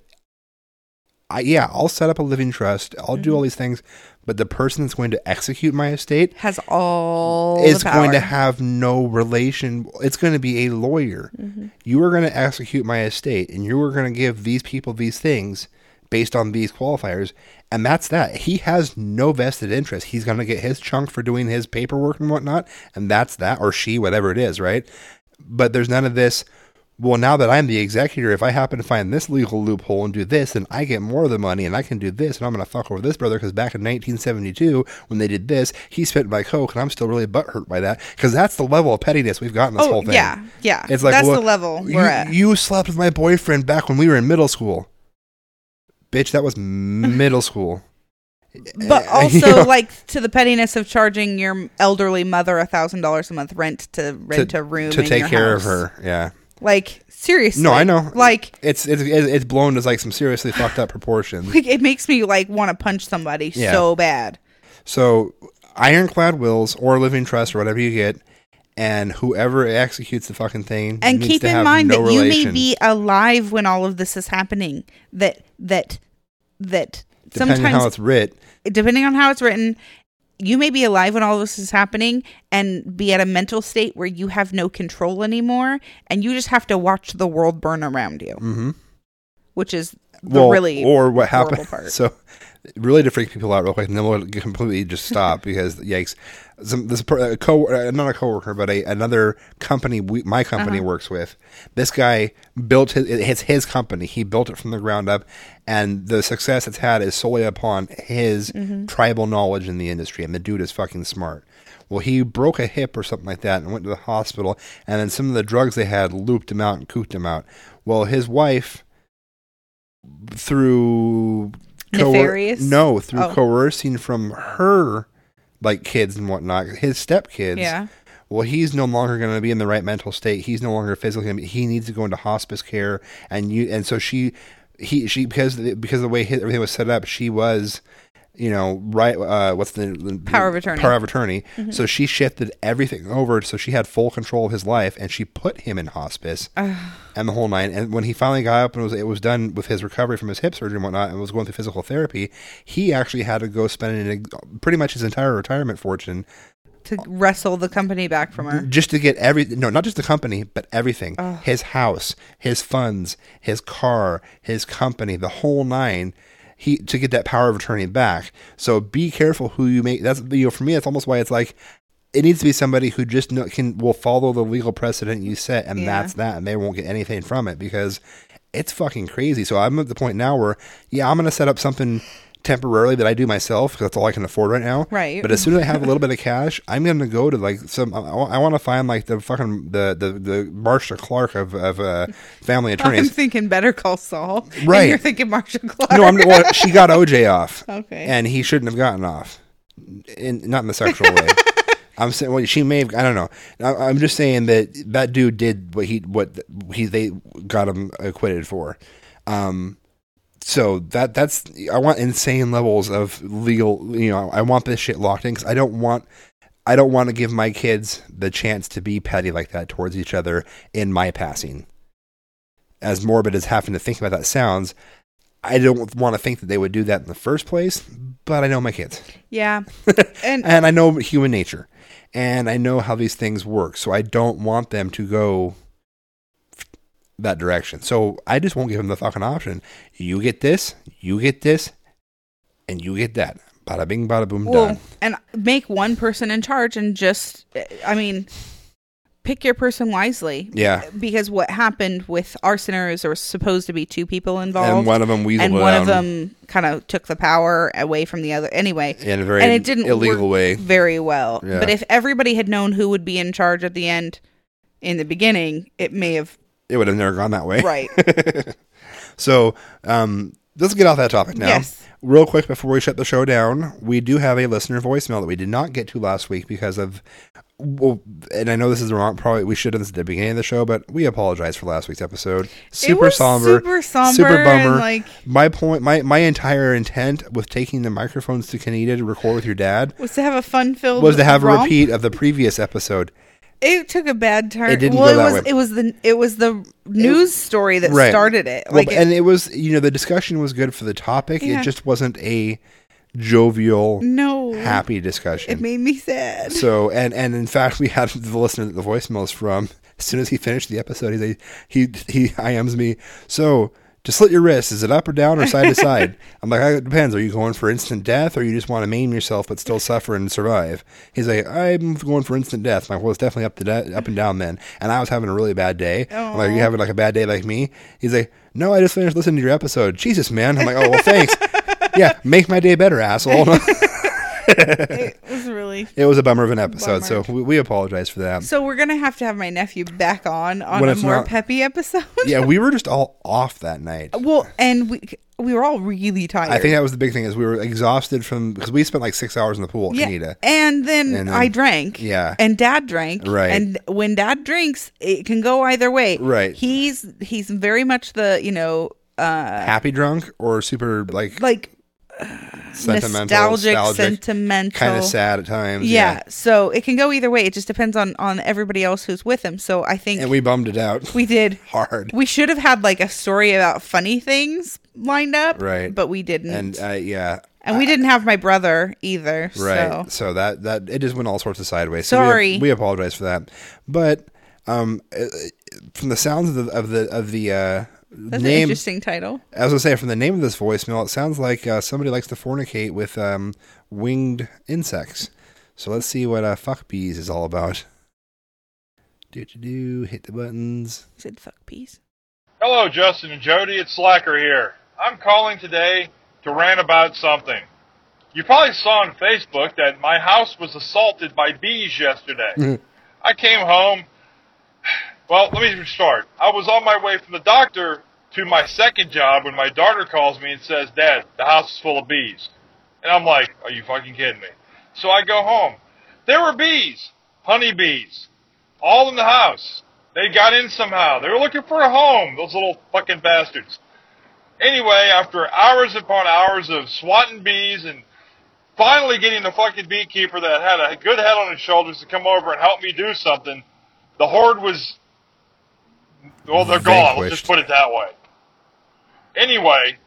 I'll set up a living trust. I'll do all these things. But the person that's going to execute my estate... Is going to have no relation. It's going to be a lawyer. Mm-hmm. You are going to execute my estate. And you are going to give these people these things based on these qualifiers. And that's that. He has no vested interest. He's going to get his chunk for doing his paperwork and whatnot. And that's that, or she, whatever it is, right? But there's none of this, well, now that I'm the executor, if I happen to find this legal loophole and do this, then I get more of the money and I can do this. And I'm going to fuck over this brother because back in 1972, when they did this, he spit my coke and I'm still really butthurt by that. Because that's the level of pettiness we've gotten this whole thing. Yeah, yeah. It's like, that's the level we're at. You slept with my boyfriend back when we were in middle school. Bitch, that was middle school. But also, to the pettiness of charging your elderly mother $1,000 a month rent to rent a room to take care of her. Yeah, like seriously. No, I know. Like it's blown as like some seriously fucked up proportions. Like it makes me like want to punch somebody so bad. So ironclad wills or living trust or whatever you get. And whoever executes the fucking thing, and needs keep to in have mind no that relation. You may be alive when all of this is happening. That depending sometimes on how it's writ, depending on how it's written, you may be alive when all of this is happening and be at a mental state where you have no control anymore, and you just have to watch the world burn around you, which is what happened. Part. So. Really to freak people out real quick, and then we'll completely just stop because yikes! Another company my company works with. This guy built it's his company. He built it from the ground up, and the success it's had is solely upon his tribal knowledge in the industry. And the dude is fucking smart. Well, he broke a hip or something like that, and went to the hospital. And then some of the drugs they had looped him out and cooped him out. Well, his wife through. Coercing from her, like kids and whatnot, his stepkids. Yeah. Well, he's no longer going to be in the right mental state. He's no longer physically. He needs to go into hospice care, because of the way everything was set up, she was, right. What's the power of attorney? So she shifted everything over, so she had full control of his life, and she put him in hospice and the whole nine. And when he finally got up and it was done with his recovery from his hip surgery and whatnot, and was going through physical therapy, he actually had to go spend pretty much his entire retirement fortune to wrestle the company back from her, just to get not just the company, but everything: his house, his funds, his car, his company, the whole nine. To get that power of attorney back. So be careful who you make. That's for me. That's almost why it's like it needs to be somebody who just will follow the legal precedent you set, and that's that, and they won't get anything from it because it's fucking crazy. So I'm at the point now where I'm gonna set up something temporarily that I do myself because that's all I can afford right now. Right. But as soon as I have a little bit of cash, I'm gonna go to like some. I want to find like the fucking the Marcia Clark of family attorneys. I'm thinking Better Call Saul. Right. And you're thinking Marcia Clark. No, she got OJ off. Okay. And he shouldn't have gotten off. Not in the sexual way. I'm saying she may have. I don't know. I'm just saying that dude did what they got him acquitted for. So that's I want insane levels of legal. I want this shit locked in because I don't want to give my kids the chance to be petty like that towards each other in my passing. As morbid as having to think about that sounds, I don't want to think that they would do that in the first place. But I know my kids. Yeah, and I know human nature, and I know how these things work. So I don't want them to go that direction. So I just won't give him the fucking option. You get this, and you get that. Bada bing, bada boom, well, done. And make one person in charge and just, I mean, pick your person wisely. Yeah. Because what happened with our scenario is there was supposed to be two people involved. And one of them weaseled and one down. Of them kind of took the power away from the other. Anyway. In a very and it didn't illegal way. Very well. Yeah. But if everybody had known who would be in charge at the end in the beginning, it may have. It would have never gone that way. Right. So, let's get off that topic now. Yes. Real quick before we shut the show down, we do have a listener voicemail that we did not get to last week because of, well, and I know this is wrong, probably we should have this at the beginning of the show, but we apologize for last week's episode. Super bummer. Like, my entire intent with taking the microphones to Canada to record with your dad was to have a fun-filled was to have romp. A repeat of the previous episode. It took a bad turn. It didn't go that way. It was the news story that started it. Like, well, and it was, you know, the discussion was good for the topic. Yeah. It just wasn't a jovial, happy discussion. It made me sad. So, and in fact, we had the listener that the voicemail is from. As soon as he finished the episode, he IMs me. So, to slit your wrist, is it up or down or side to side? I'm like, it depends. Are you going for instant death or you just want to maim yourself but still suffer and survive? He's like, I'm going for instant death. I'm like, well, it's definitely up and down then. And I was having a really bad day. Aww. I'm like, you having like a bad day like me? He's like, no, I just finished listening to your episode. Jesus, man. I'm like, oh, well, thanks. Yeah, make my day better, asshole. It was a bummer of an episode, so we apologize for that. So we're going to have my nephew back on a more peppy episode. Yeah, we were just all off that night. Well, and we were all really tired. I think that was the big thing is we were exhausted because we spent like 6 hours in the pool at Kaneda. And then I drank. Yeah. And Dad drank. Right. And when Dad drinks, it can go either way. Right. He's very much the, you know... happy drunk or super like nostalgic, sentimental, kind of sad at times. Yeah, so it can go either way. It just depends on everybody else who's with him. So I think, and we bummed it out. We did hard. We should have had like a story about funny things lined up, right? But we didn't. And and we didn't have my brother either, right? So that it just went all sorts of sideways. Sorry, so we apologize for that. But from the sounds of the That's name, an interesting title. I was going to say, from the name of this voicemail, it sounds like somebody likes to fornicate with winged insects. So let's see what fuck bees is all about. Hit the buttons. I said fuck bees. Hello, Justin and Jody. It's Slacker here. I'm calling today to rant about something. You probably saw on Facebook that my house was assaulted by bees yesterday. I came home... Well, let me start. I was on my way from the doctor to my second job when my daughter calls me and says, Dad, the house is full of bees. And I'm like, are you fucking kidding me? So I go home. There were bees, honeybees, all in the house. They got in somehow. They were looking for a home, those little fucking bastards. Anyway, after hours upon hours of swatting bees and finally getting the fucking beekeeper that had a good head on his shoulders to come over and help me do something, the horde was... Well, they're gone. Let's just put it that way. Anyway,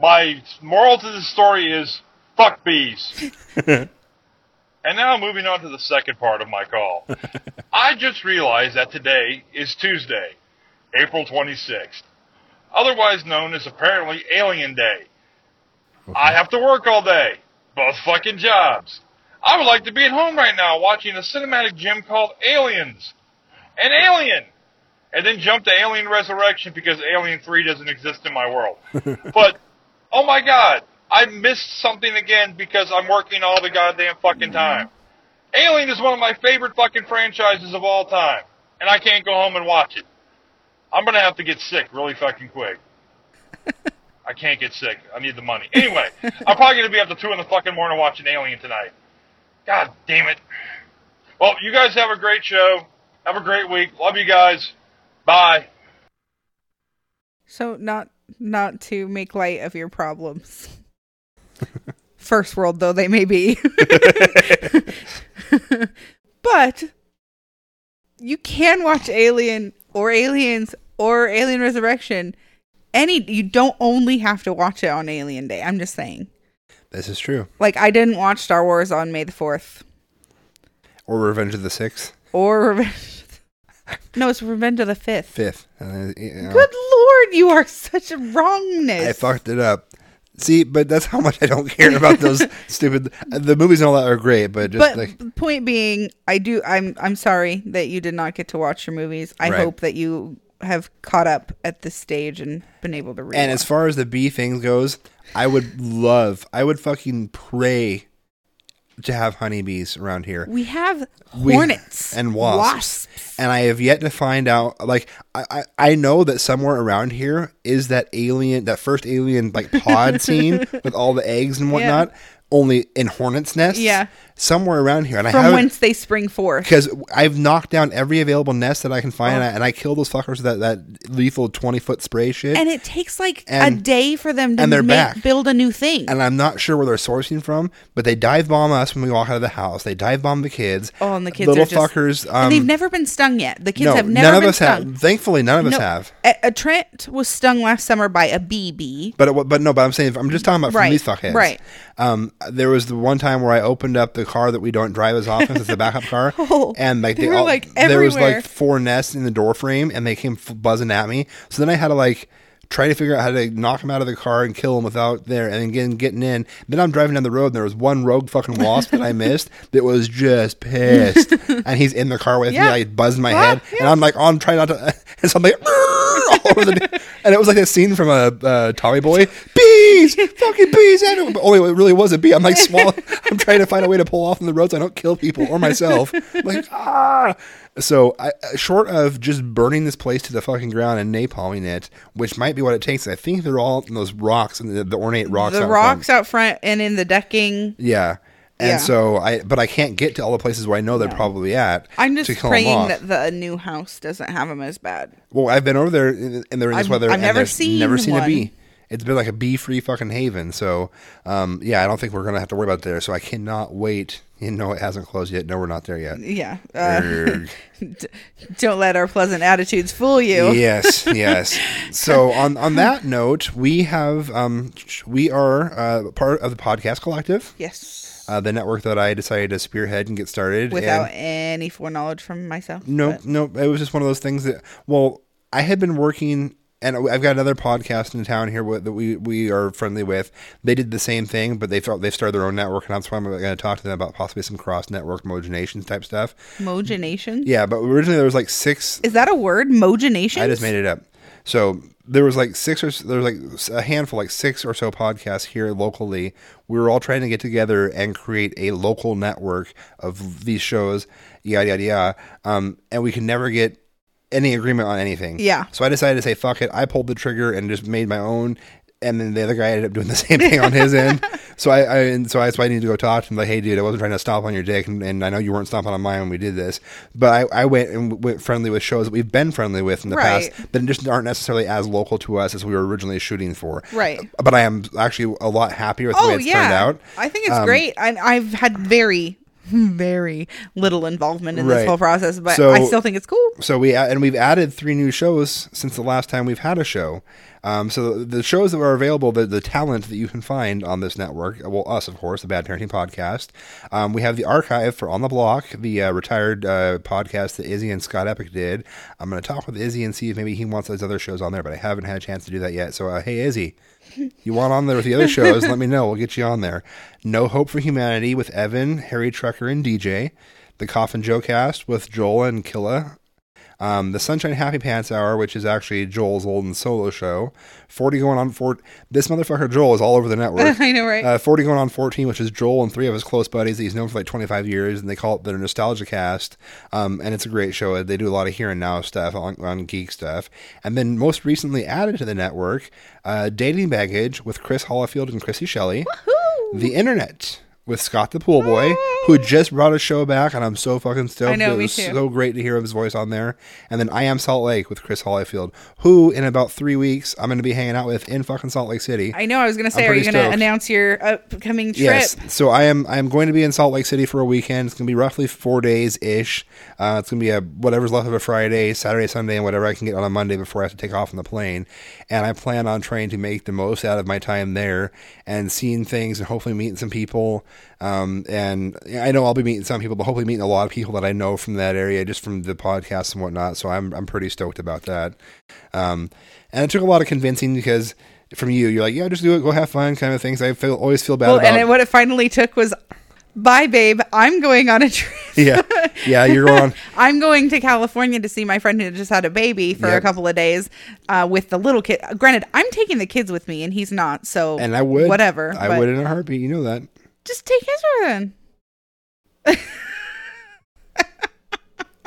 my moral to the story is, fuck bees. And now moving on to the second part of my call. I just realized that today is Tuesday, April 26th, otherwise known as apparently Alien Day. Okay. I have to work all day, both fucking jobs. I would like to be at home right now watching a cinematic gem called Aliens. An alien! And then jump to Alien Resurrection because Alien 3 doesn't exist in my world. But, oh my god, I missed something again because I'm working all the goddamn fucking time. Alien is one of my favorite fucking franchises of all time, and I can't go home and watch it. I'm gonna have to get sick really fucking quick. I can't get sick. I need the money. Anyway, I'm probably gonna be up to 2 in the fucking morning watching Alien tonight. God damn it. Well, you guys have a great show. Have a great week. Love you guys. Bye. So not to make light of your problems. First world though they may be. But you can watch Alien or Aliens or Alien Resurrection. You don't only have to watch it on Alien Day. I'm just saying. This is true. Like I didn't watch Star Wars on May the 4th. Or Revenge of the 6th. No, it's Revenge of the Fifth. Good Lord, you are such a wrongness. I fucked it up. See, but that's how much I don't care about those stupid. The movies and all that are great, but just point being, I'm sorry that you did not get to watch your movies. I hope that you have caught up at this stage and been able to read. And as far as the B thing goes, I would fucking pray to have honeybees around here. We have hornets and wasps. And I have yet to find out, like, I know that somewhere around here is that first alien like pod scene with all the eggs and whatnot, only in hornets' nests. Yeah. Somewhere around here. And from whence they spring forth. Because I've knocked down every available nest that I can find, and I kill those fuckers with that lethal 20-foot spray shit. And it takes a day for them to build a new thing. And I'm not sure where they're sourcing from, but they dive bomb us when we walk out of the house. They dive bomb the kids. Oh, and the kids are just... Little fuckers. And they've never been stung yet. The kids have never been stung. Thankfully, none of us have. Trent was stung last summer by a bee bee. But I'm saying, I'm just talking about from these fuckheads. Right. There was the one time where I opened up the car that we don't drive as often as the backup car, and there was four nests in the door frame, and they came buzzing at me. So then I had to try to figure out how to knock them out of the car and kill them without there, and again getting in. Then I'm driving down the road, and there was one rogue fucking wasp that I missed that was just pissed, and he's in the car with me, buzzing my head, and I'm I'm trying not to, and so I'm all over the, and it was like that scene from a Tommy Boy. Bees, fucking bees! It really was a bee. I'm swallowing. I'm trying to find a way to pull off on the road so I don't kill people or myself. So short of just burning this place to the fucking ground and napalming it, which might be what it takes. I think they're all in those rocks and the ornate rocks. The rocks out front and in the decking. Yeah. And so I can't get to all the places where I know they're probably at. I'm just praying that the new house doesn't have them as bad. Well, I've been over there and they're in this weather. I've never seen a bee. It's been a bee-free fucking haven. So, I don't think we're going to have to worry about it there. So I cannot wait. You know, it hasn't closed yet. No, we're not there yet. Yeah. Don't let our pleasant attitudes fool you. Yes. So on that note, we have we are part of the Podcast Collective. Yes. The network that I decided to spearhead and get started. Without any foreknowledge from myself? Nope. It was just one of those things that, I had been working... And I've got another podcast in town here that we are friendly with. They did the same thing, but they've started their own network, and that's why I'm going to talk to them about possibly some cross-network mojinations type stuff. Mojinations? Yeah, but originally there was six... Is that a word? Mojinations? I just made it up. So there was a handful, six or so podcasts here locally. We were all trying to get together and create a local network of these shows, yada, yada, yada. And we could never get... any agreement on anything. Yeah. So I decided to say, fuck it. I pulled the trigger and just made my own. And then the other guy ended up doing the same thing on his end. So I that's why I need to go talk to him. Like, hey, dude, I wasn't trying to stomp on your dick. And I know you weren't stomping on mine when we did this. But I went friendly with shows that we've been friendly with in the past that just aren't necessarily as local to us as we were originally shooting for. Right. But I am actually a lot happier with the way it's turned out. I think it's great. I've had very little involvement in this whole process, but I still think it's cool. So we've added 3 new shows since the last time we've had a show. So the shows that are available, the talent that you can find on this network, us, of course, the Bad Parenting Podcast. We have the Archive for On the Block, the retired podcast that Izzy and Scott Epic did. I'm going to talk with Izzy and see if maybe he wants those other shows on there, but I haven't had a chance to do that yet. So, hey, Izzy, you want on there with the other shows, let me know. We'll get you on there. No Hope for Humanity with Evan, Harry Trucker, and DJ. The Coffin Joe Cast with Joel and Killa. The Sunshine Happy Pants Hour, which is actually Joel's old and solo show. 40 going on 14. This motherfucker Joel is all over the network. I know, right? 40 going on 14, which is Joel and 3 of his close buddies that he's known for 25 years, and they call it their Nostalgia Cast. And it's a great show. They do a lot of here and now stuff on geek stuff. And then most recently added to the network, Dating Baggage with Chris Hollifield and Chrissy Shelley. Woohoo! The Internet with Scott the Pool Boy, who just brought his show back, and I'm so fucking stoked. I know, it was so great to hear his voice on there. And then I Am Salt Lake with Chris Hollifield, who in about 3 weeks I'm going to be hanging out with in fucking Salt Lake City. I know, I was going to say, are you going to announce your upcoming trip? Yes, so I am going to be in Salt Lake City for a weekend. It's going to be roughly 4 days-ish. It's going to be whatever's left of a Friday, Saturday, Sunday, and whatever I can get on a Monday before I have to take off on the plane. And I plan on trying to make the most out of my time there and seeing things and hopefully meeting some people. And I know I'll be meeting some people, but hopefully meeting a lot of people that I know from that area, just from the podcast and whatnot. So I'm pretty stoked about that. And it took a lot of convincing because from you're like, yeah, just do it, go have fun, kind of things. I always feel bad about. And what it finally took was, bye, babe, I'm going on a trip. Yeah, you're going on. I'm going to California to see my friend who just had a baby for a couple of days with the little kid. Granted, I'm taking the kids with me, and he's not, so and I would. Whatever. I would in a heartbeat, you know that. Just take Ezra then.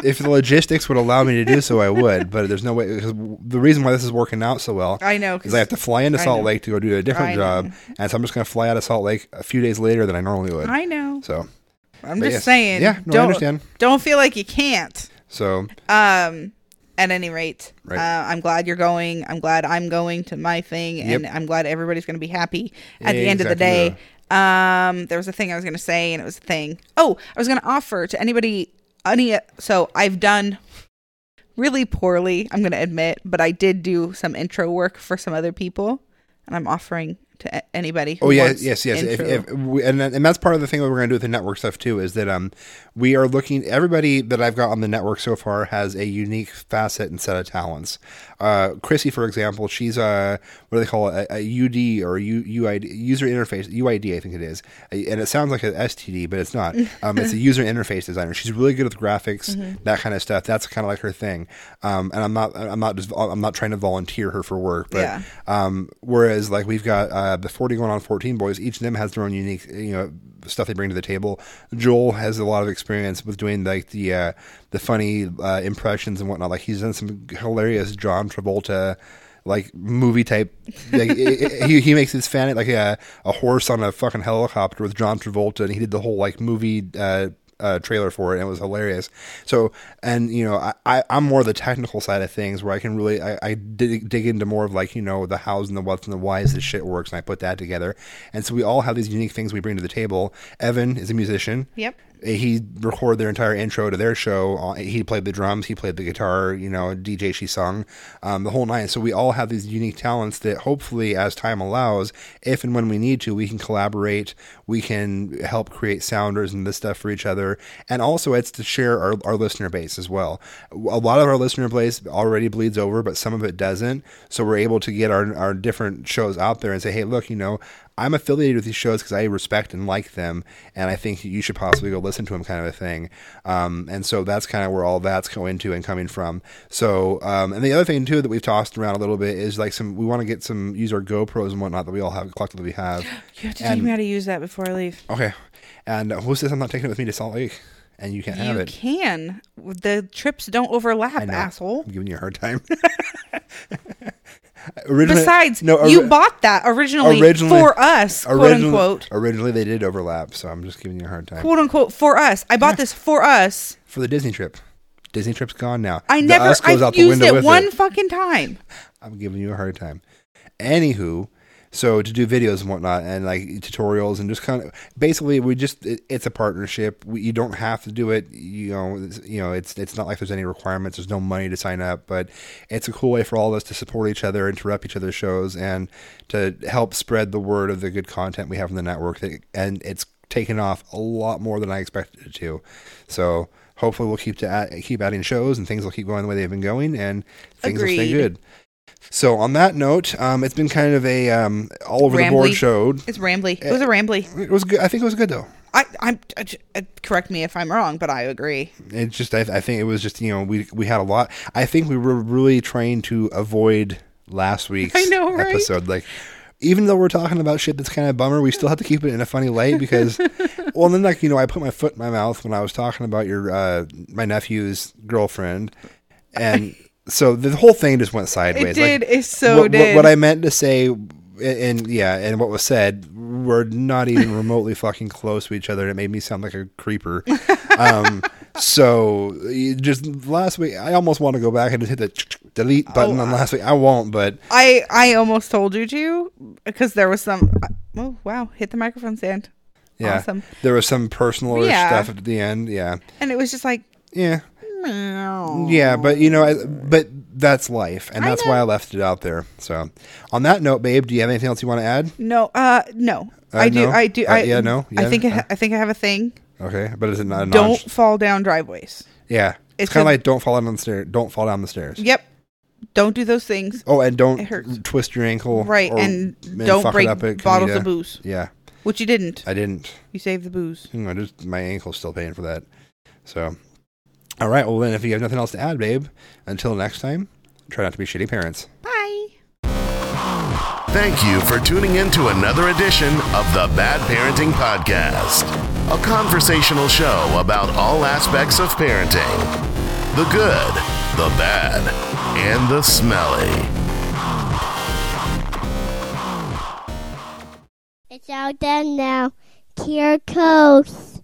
If the logistics would allow me to do so, I would, but there's no way, because the reason why this is working out so well, I know, because I have to fly into Salt Lake to go do a different job, and so I'm just going to fly out of Salt Lake a few days later than I normally would. I know. So I'm just saying, I understand. Don't feel like you can't. So, at any rate, I'm glad you're going. I'm glad I'm going to my thing, and I'm glad everybody's going to be happy at the end of the day. There was a thing I was going to say, and it was a thing. Oh, I was going to offer to anybody. So I've done really poorly, I'm going to admit, but I did do some intro work for some other people, and I'm offering to anybody who wants yes. And that's part of the thing that we're going to do with the network stuff too, is that we are looking, everybody that I've got on the network so far has a unique facet and set of talents. Chrissy, for example, she's what do they call it, a UD or UID, user interface, UID I think it is, and it sounds like an STD, but it's not. It's a user interface designer. She's really good with graphics, that kind of stuff. That's kind of like her thing. And I'm not trying to volunteer her for work, but whereas like we've got the 40 going on 14 boys, each of them has their own unique, stuff they bring to the table. Joel has a lot of experience with doing like the funny impressions and whatnot. Like he's done some hilarious John Travolta like movie type. Like he makes his fan like a horse on a fucking helicopter with John Travolta, and he did the whole like movie trailer for it, and it was hilarious. So, and I'm more the technical side of things where I can really dig into more of like the hows and the whats and the whys this shit works, and I put that together. And so we all have these unique things we bring to the table. Evan is a musician. Yep. He recorded their entire intro to their show. He played the drums. He played the guitar. DJ, she sung, the whole nine. So we all have these unique talents that hopefully, as time allows, if and when we need to, we can collaborate. We can help create sounders and this stuff for each other. And also, it's to share our listener base as well. A lot of our listener base already bleeds over, but some of it doesn't. So we're able to get our different shows out there and say, hey, look, I'm affiliated with these shows because I respect and like them, and I think you should possibly go listen to them, kind of a thing. And so that's kind of where all that's going to and coming from. So, and the other thing too that we've tossed around a little bit is like we want to get some, use our GoPros and whatnot that we all have, collectively we have. You have to teach me how to use that before I leave. Okay. And who says I'm not taking it with me to Salt Lake? And you can't have it. You can. The trips don't overlap, asshole. I'm giving you a hard time. Besides, you bought that originally for us, quote unquote. Originally, they did overlap, so I'm just giving you a hard time. Quote unquote, for us. I bought this for us. For the Disney trip. Disney trip's gone now. I've used it one fucking time. I'm giving you a hard time. Anywho. So to do videos and whatnot and like tutorials and just kind of basically it's a partnership. You don't have to do it. It's not like there's any requirements. There's no money to sign up, but it's a cool way for all of us to support each other and to rep each other's shows and to help spread the word of the good content we have in the network. And it's taken off a lot more than I expected it to. So hopefully we'll keep adding shows and things will keep going the way they've been going and things will stay good. So on that note, it's been kind of a all over the board show. It's rambly. It was a rambly. It was good. I think it was good though. I correct me if I'm wrong, but I agree. It's just I think it was just we had a lot. I think we were really trying to avoid last week's episode. Like even though we're talking about shit that's kind of a bummer, we still have to keep it in a funny light because, well, then like I put my foot in my mouth when I was talking about my nephew's girlfriend and. So the whole thing just went sideways. It did. Like, it so did. What I meant to say, and what was said, were not even remotely fucking close to each other. It made me sound like a creeper. So just last week, I almost want to go back and just hit the delete button on last week. I won't, but I almost told you to because there was some. Oh wow! Hit the microphone stand. Yeah, awesome. There was some personal stuff at the end. Yeah, and it was just like yeah. Yeah, but that's life, and that's why I left it out there. So, on that note, babe, do you have anything else you want to add? No. I do. No. Yeah, I think I have a thing. Okay, but is it not? Don't fall down driveways. Yeah, it's kind of like don't fall down the stairs. Don't fall down the stairs. Yep. Don't do those things. Oh, and don't twist your ankle. Right, and don't break bottles of booze. Yeah. Which you didn't. I didn't. You saved the booze. No, just my ankle's still paying for that. So, all right. Well, then, if you have nothing else to add, babe, until next time, try not to be shitty parents. Bye. Thank you for tuning in to another edition of the Bad Parenting Podcast, a conversational show about all aspects of parenting, the good, the bad, and the smelly. It's all done now. Here goes.